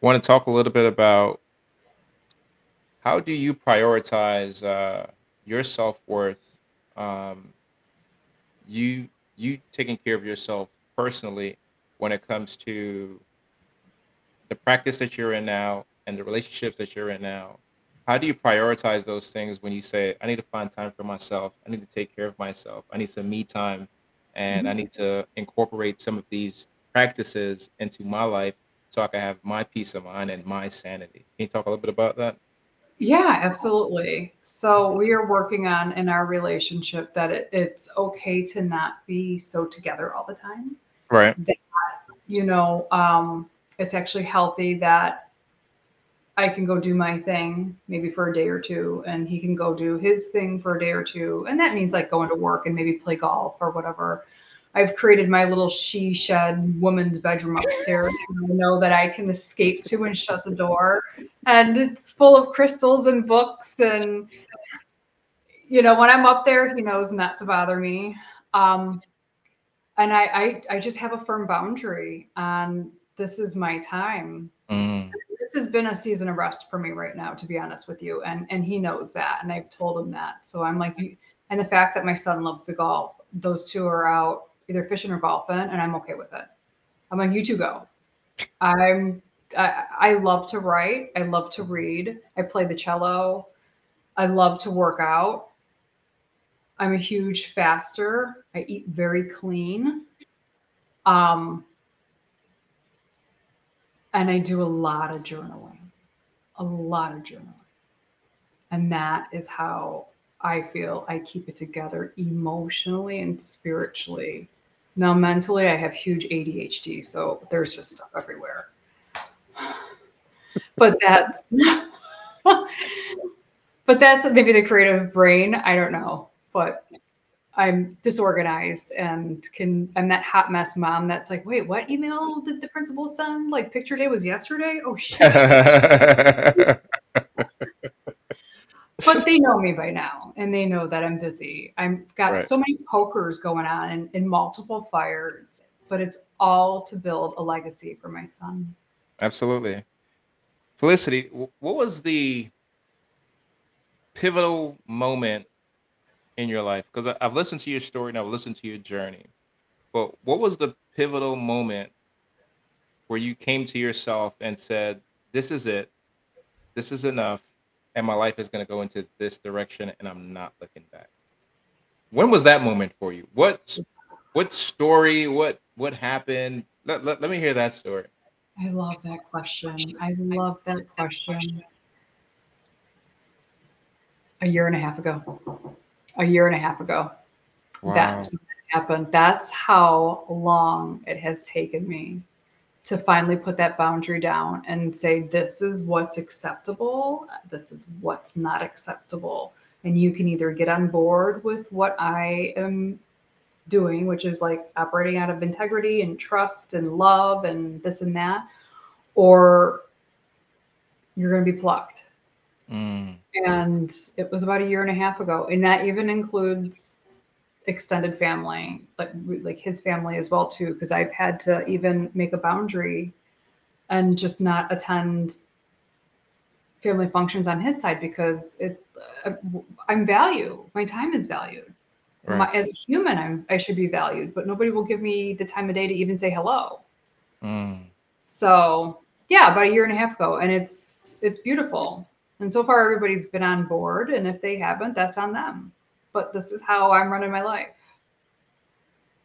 want to talk a little bit about, how do you prioritize uh, your self-worth? Um, you you taking care of yourself personally when it comes to the practice that you're in now and the relationships that you're in now. How do you prioritize those things when you say, I need to find time for myself. I need to take care of myself. I need some me time, and mm-hmm. I need to incorporate some of these practices into my life so I can have my peace of mind and my sanity. Can you talk a little bit about that? Yeah, absolutely. So we are working on in our relationship that it, it's okay to not be so together all the time. Right. That, you know, um, it's actually healthy that I can go do my thing maybe for a day or two, and he can go do his thing for a day or two. And that means like going to work and maybe play golf or whatever. I've created my little she shed woman's bedroom upstairs. I know that I can escape to and shut the door, and it's full of crystals and books. And, you know, when I'm up there, he knows not to bother me. Um, and I, I, I just have a firm boundary on this is my time. Mm. This has been a season of rest for me right now, to be honest with you. And, and he knows that, and I've told him that. So I'm like, and the fact that my son loves to golf, those two are out either fishing or golfing, and I'm okay with it. I'm like, you two go. I'm, I, I love to write. I love to read. I play the cello. I love to work out. I'm a huge faster. I eat very clean. Um, and I do a lot of journaling, a lot of journaling. And that is how I feel I keep it together emotionally and spiritually. Now, mentally, I have huge A D H D, so there's just stuff everywhere. But that's, but that's maybe the creative brain. I don't know, but I'm disorganized and can, I'm that hot mess mom that's like, wait, what email did the principal send? Like picture day was yesterday? Oh, shit. But they know me by now, and they know that I'm busy. I've got right. so many pokers going on and in multiple fires, but it's all to build a legacy for my son. Absolutely. Felicity, what was the pivotal moment in your life? Because I've listened to your story and I've listened to your journey, but what was the pivotal moment where you came to yourself and said, this is it, this is enough, and my life is going to go into this direction, and I'm not looking back? When was that moment for you? What, what story, what, what happened? Let, let, let me hear that story. I love that question. I love that question. A year and a half ago, a year and a half ago. Wow. That's what happened. That's how long it has taken me to finally put that boundary down and say, this is what's acceptable. This is what's not acceptable. And you can either get on board with what I am doing, which is like operating out of integrity and trust and love and this and that, or you're going to be plucked. Mm. And it was about a year and a half ago. And that even includes extended family, like like his family as well too, because I've had to even make a boundary and just not attend family functions on his side, because it I'm value. My time is valued. Right. My, as a human, I'm, I should be valued, but nobody will give me the time of day to even say hello. Mm. So yeah, about a year and a half ago, and it's it's beautiful. And so far, everybody's been on board, and if they haven't, that's on them. But this is how I'm running my life.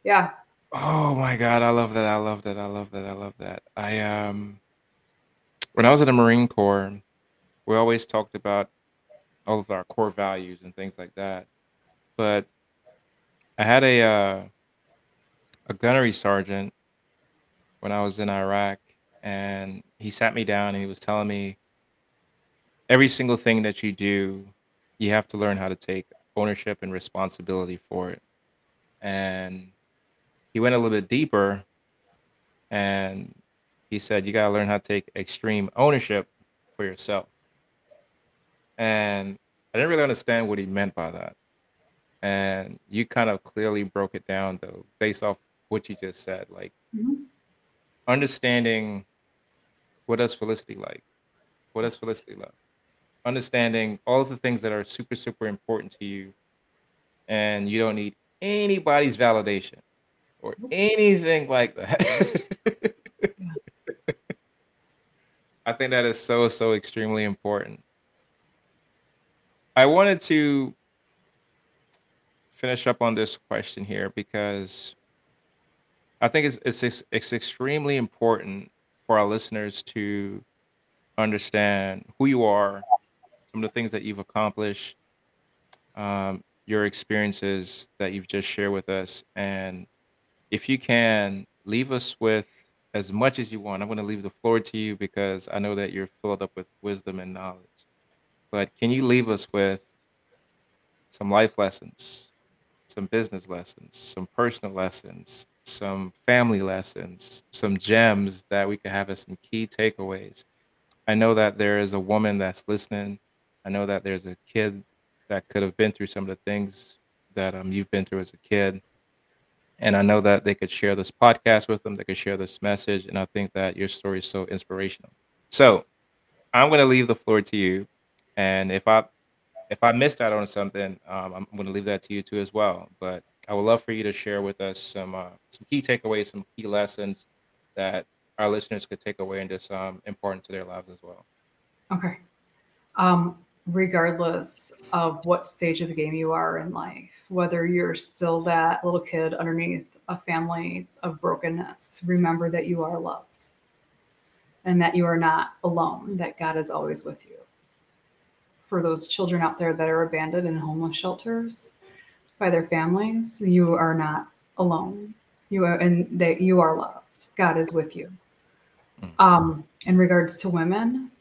Yeah. Oh my God, I love that. I love that. I love that. I love that. I um when I was in the Marine Corps, we always talked about all of our core values and things like that. But I had a uh, a gunnery sergeant when I was in Iraq, and he sat me down and he was telling me every single thing that you do, you have to learn how to take ownership and responsibility for it. And he went a little bit deeper and he said, you got to learn how to take extreme ownership for yourself. And I didn't really understand what he meant by that. And you kind of clearly broke it down, though, based off what you just said, like mm-hmm. understanding what does Felicity like? What does Felicity love? Understanding all of the things that are super, super important to you. And you don't need anybody's validation or anything like that. I think that is so, so extremely important. I wanted to finish up on this question here because I think it's, it's it's extremely important for our listeners to understand who you are, some of the things that you've accomplished, um, your experiences that you've just shared with us. And if you can, leave us with as much as you want. I'm going to leave the floor to you because I know that you're filled up with wisdom and knowledge. But can you leave us with some life lessons, some business lessons, some personal lessons, some family lessons, some gems that we could have as some key takeaways? I know that there is a woman that's listening. I know that there's a kid that could have been through some of the things that um, you've been through as a kid. And I know that they could share this podcast with them. They could share this message. And I think that your story is so inspirational. So I'm going to leave the floor to you. And if I if I missed out on something, um, I'm going to leave that to you too as well. But I would love for you to share with us some uh, some key takeaways, some key lessons that our listeners could take away and just um, important to their lives as well. Okay. Um, regardless of what stage of the game you are in life, whether you're still that little kid underneath a family of brokenness, remember that you are loved and that you are not alone, that God is always with you. For those children out there that are abandoned in homeless shelters by their families, you are not alone. You are, and that you are loved. God is with you. Um, in regards to women,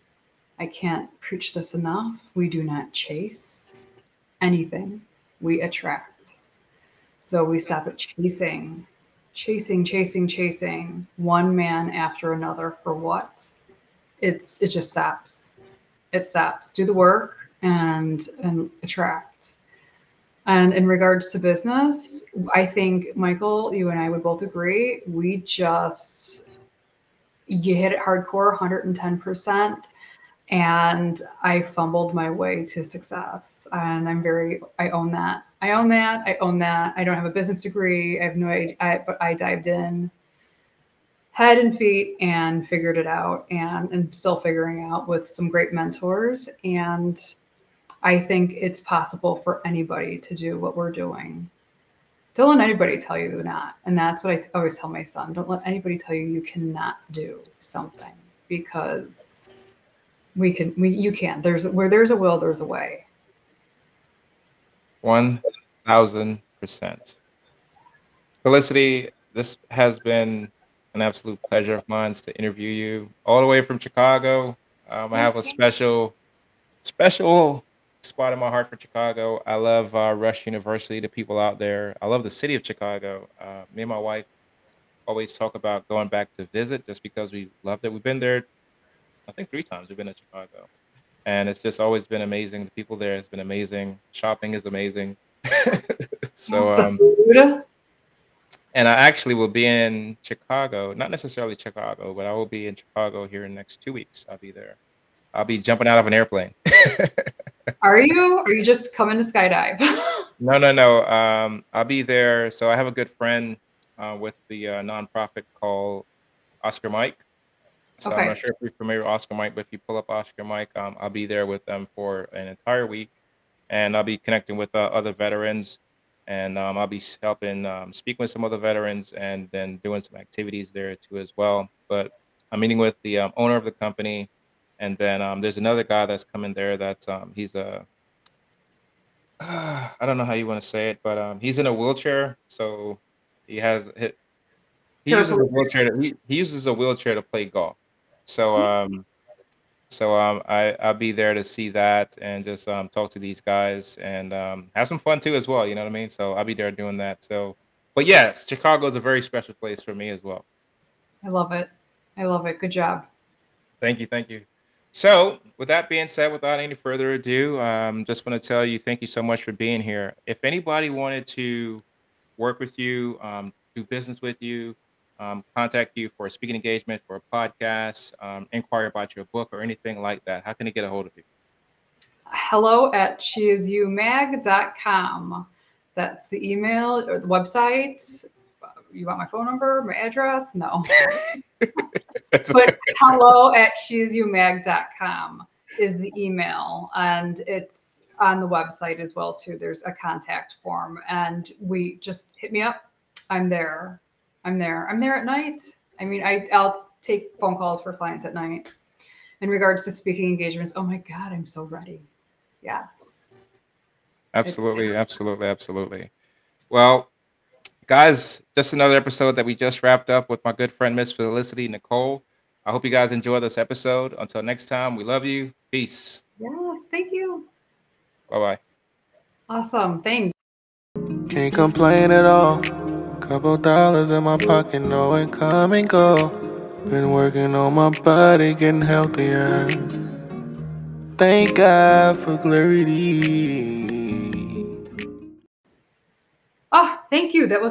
I can't preach this enough. We do not chase anything. We attract. So we stop at chasing, chasing, chasing, chasing one man after another for what? It's it just stops. It stops. Do the work. And, and attract. And in regards to business, I think, Michael, you and I would both agree, we just, you hit it hardcore, one hundred ten percent, and I fumbled my way to success. And I'm very, I own that. I own that. I own that. I don't have a business degree. I have no idea, I, but I dived in head and feet and figured it out, and and still figuring out with some great mentors. And I think it's possible for anybody to do what we're doing. Don't let anybody tell you not. And that's what I always tell my son. Don't let anybody tell you you cannot do something, because we can, we, you can. There's, where there's a will, there's a way. one thousand percent. Felicity, this has been an absolute pleasure of mine to interview you all the way from Chicago. Um, I have a special, special spot in my heart for Chicago. I love uh, Rush University, the people out there. I love the city of Chicago. Uh, me and my wife always talk about going back to visit just because we loved it. We've been there, I think, three times. We've been to Chicago. And it's just always been amazing. The people there has been amazing. Shopping is amazing. so, um, and I actually will be in Chicago, not necessarily Chicago, but I will be in Chicago here in the next two weeks. I'll be there. I'll be jumping out of an airplane. Are you? Are you just coming to skydive? No, no, no. Um, I'll be there. So I have a good friend uh, with the uh, nonprofit called Oscar Mike. So okay. I'm not sure if you're familiar with Oscar Mike, but if you pull up Oscar Mike, um, I'll be there with them for an entire week. And I'll be connecting with uh, other veterans And um, I'll be helping um, speak with some other veterans and then doing some activities there too as well. But I'm meeting with the um, owner of the company. And then um, there's another guy that's coming there that's um, he's a uh, I don't know how you want to say it, but um, he's in a wheelchair. So he has he, he uses a wheelchair. To, he, he uses a wheelchair to play golf. So um, so um, I, I'll be there to see that and just um, talk to these guys and um, have some fun, too, as well. You know what I mean? So I'll be there doing that. So but, yes, Chicago is a very special place for me as well. I love it. I love it. Good job. Thank you. Thank you. So with that being said, without any further ado, I um, just want to tell you thank you so much for being here. If anybody wanted to work with you, um, do business with you, um, contact you for a speaking engagement, for a podcast, um, inquire about your book or anything like that, how can they get a hold of you? Hello at Sheisyoumag dot com. That's the email or the website. You want my phone number, my address? No. But hello at Sheisyoumag dot com is the email. And it's on the website as well, too. There's a contact form. And we just hit me up. I'm there. I'm there. I'm there at night. I mean, I, I'll take phone calls for clients at night. In regards to speaking engagements, oh, my God, I'm so ready. Yes. Absolutely. It's, it's- absolutely. Absolutely. Well, guys, just another episode that we just wrapped up with my good friend, Miss Felicity Nicole. I hope you guys enjoy this episode. Until next time, we love you. Peace. Yes, thank you. Bye-bye. Awesome. Thanks. Can't complain at all. Couple dollars in my pocket, no income and go. Been working on my body, getting healthier. Thank God for clarity. Oh, thank you. That was awesome.